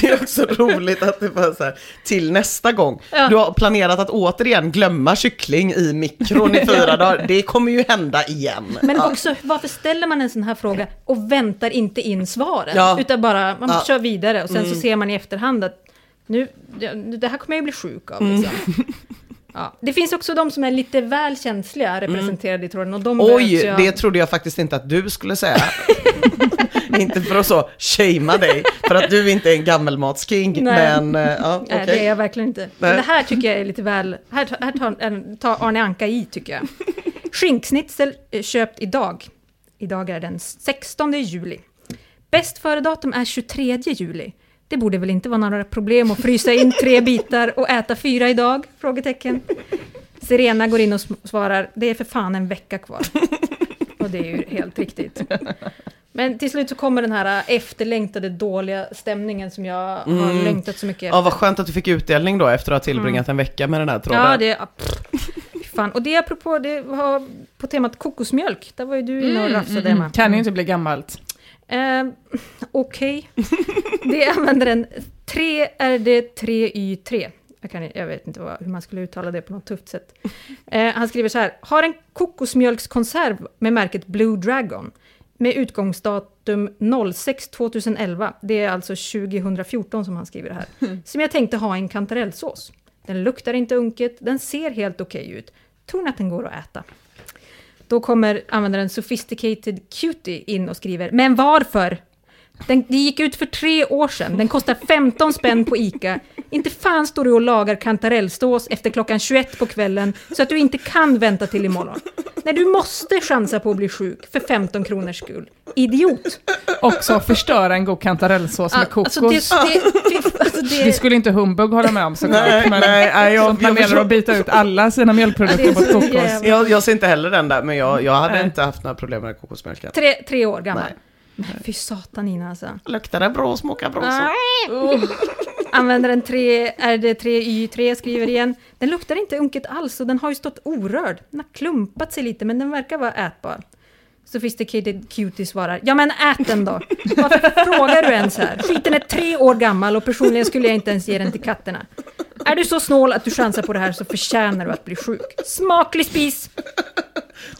Det är också roligt att det var så här, till nästa gång. Ja. Du har planerat att återigen glömma kyckling i mikron i fyra dagar. Det kommer ju hända igen. Men ja. också, varför ställer man en sån här fråga och väntar inte in svaren? Ja. Utan bara, man ja. kör vidare och sen mm. så ser man i efterhand att nu, det här kommer jag ju bli sjuk av. Liksom. Mm. Ja. Det finns också de som är lite väl känsliga representerade mm. i tråden. Och de Oj, jag... det trodde jag faktiskt inte att du skulle säga. Inte för att så shamea dig för att du inte är en gammelmatsking. Nej. Men ja, okay. Nej, det är jag verkligen inte. Men det här tycker jag är lite väl... Här, här tar, tar Arne Anka i, tycker jag. Skinksnitzel köpt idag. Idag är den sextonde juli. Bäst före datum är tjugotredje juli. Det borde väl inte vara några problem att frysa in tre bitar och äta fyra idag? Frågetecken. Serena går in och svarar, det är för fan en vecka kvar. Och det är ju helt riktigt. Men till slut så kommer den här efterlängtade dåliga stämningen som jag mm. har längtat så mycket efter. Ja, vad skönt att du fick utdelning då efter att ha tillbringat mm. en vecka med den här tråden. Ja, det är... Fan. Och det apropå, det var på temat kokosmjölk. Där var ju du inne och rafsade, mm, mm. Kan ju inte bli gammalt. Eh, Okej. Okay. Det använder en tre R D tre Y tre. Jag, kan, jag vet inte vad, hur man skulle uttala det på något tufft sätt. Eh, han skriver så här. Har en kokosmjölkskonserv med märket Blue Dragon. Med utgångsdatum sex tjugoelva. Det är alltså tjugofjorton som han skriver det här. Som jag tänkte ha en kantarellsås. Den luktar inte unket. Den ser helt okej ut. Tror att den går att äta. Då kommer användaren Sophisticated Cutie in och skriver. Men varför? Den, det gick ut för tre år sedan. Den kostar femton spänn på Ica. Inte fan står du och lagar kantarellstås efter klockan tjugoett på kvällen så att du inte kan vänta till imorgon. Nej, du måste chansa på att bli sjuk för femton kronors skull. Idiot. Också förstöra en god kantarellsås med kokos. Alltså det, det, det, alltså det... det skulle inte Humbug hålla med om så klart. Nej, men, nej, nej, jag, jag menar att byta ut alla sina mjölkprodukter mot kokos. Jag, jag ser inte heller den där, men jag, jag hade nej. inte haft några problem med kokosmjölken. Tre, tre år gammal. Nej. Men fy satan Ina alltså. Luktar det bra, smakar bra så. Oh. Använder en tre, är det tre Y tre skriver igen. Den luktar inte unket alls och den har ju stått orörd. Den har klumpat sig lite men den verkar vara ätbar. Sophisticated Cutie svarar. Ja men ät den då. Varför frågar du ens här? Skiten är tre år gammal och personligen skulle jag inte ens ge den till katterna. Är du så snål att du chansar på det här så förtjänar du att bli sjuk. Smaklig spis!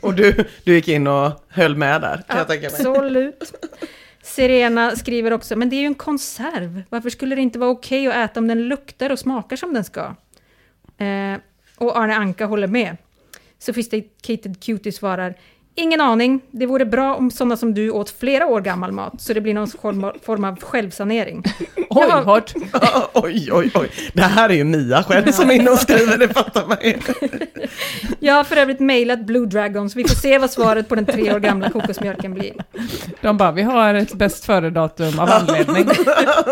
Och du, du gick in och höll med där. Kan jag tänka mig. Absolut. Serena skriver också, men det är ju en konserv. Varför skulle det inte vara okej okay att äta om den luktar och smakar som den ska? Eh, och Arne Anka håller med. Sophisticated Cutie svarar, ingen aning. Det vore bra om sådana som du åt flera år gammal mat. Så det blir någon form av självsanering. Oj, har... hårt. Oj, oj, oj. Det här är ju Mia själv ja. som är inne och skriver, det fattar mig. Jag har för övrigt mejlat Blue Dragon, så vi får se vad svaret på den tre år gamla kokosmjölken blir. De bara, vi har ett bäst före-datum av anledning.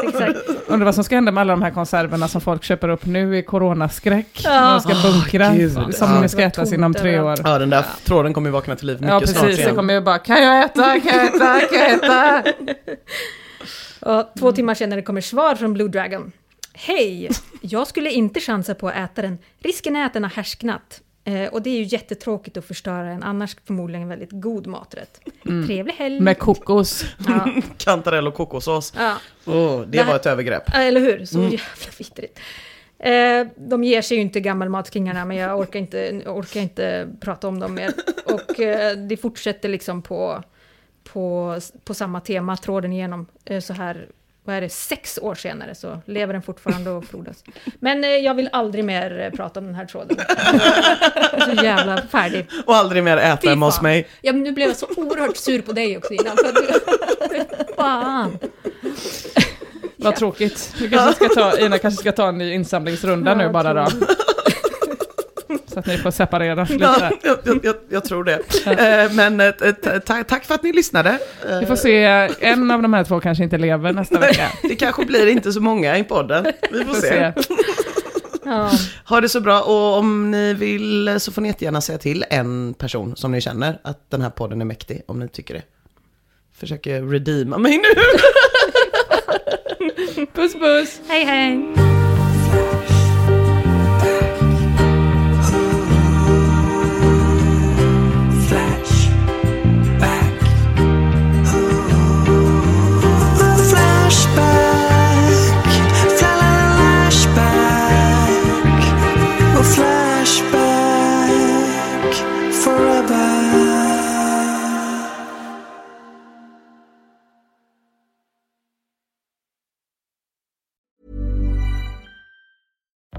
Exakt. Undrar vad som ska hända med alla de här konserverna som folk köper upp nu i coronaskräck. Ja. När de ska bunkra, oh, som nu ska ätas inom tre år. Ja, den där tråden kommer ju vakna till liv mycket. Ja, precis. Jag kommer ju bara, kan jag äta, kan jag äta, kan jag äta? Och två timmar senare kommer svar från Blue Dragon. Hej, jag skulle inte chansa på att äta den. Risken är att den har härsknat. Eh, och det är ju jättetråkigt att förstöra en annars förmodligen väldigt god maträtt. Mm. Trevlig helg. Med kokos. Ja. Kantarell och kokosås. Ja. Oh, det, det här var ett övergrepp. Eller hur? Så mm. jävla vittrigt. Eh, de ger sig ju inte gammalmatskingarna, men jag orkar inte, orkar inte prata om dem mer. Och eh, det fortsätter liksom på... På, på samma tema, tråden igenom så här, vad är det, sex år senare så lever den fortfarande och frodas. Men eh, jag vill aldrig mer prata om den här tråden. Så jävla färdig. Och aldrig mer äta än hos mig. Ja, men nu blev jag så oerhört sur på dig också innan. För du... Fan. Vad ja. tråkigt. Du kanske ska ta, Ina kanske ska ta en ny insamlingsrunda ja, nu bara då. Så att ni får separera lite. Ja, jag, jag, jag tror det. eh, men eh, t- t- tack för att ni lyssnade. Eh. Vi får se, en av de här två kanske inte lever nästa vecka. Det kanske blir inte så många i podden. Vi får, får se. se. Ja. Ha det så bra. Och om ni vill så får ni gärna säga till en person som ni känner att den här podden är mäktig, om ni tycker det. Försöker redeema mig nu. Puss, puss. Hej, hej. Flashback, flashback, we'll flashback forever.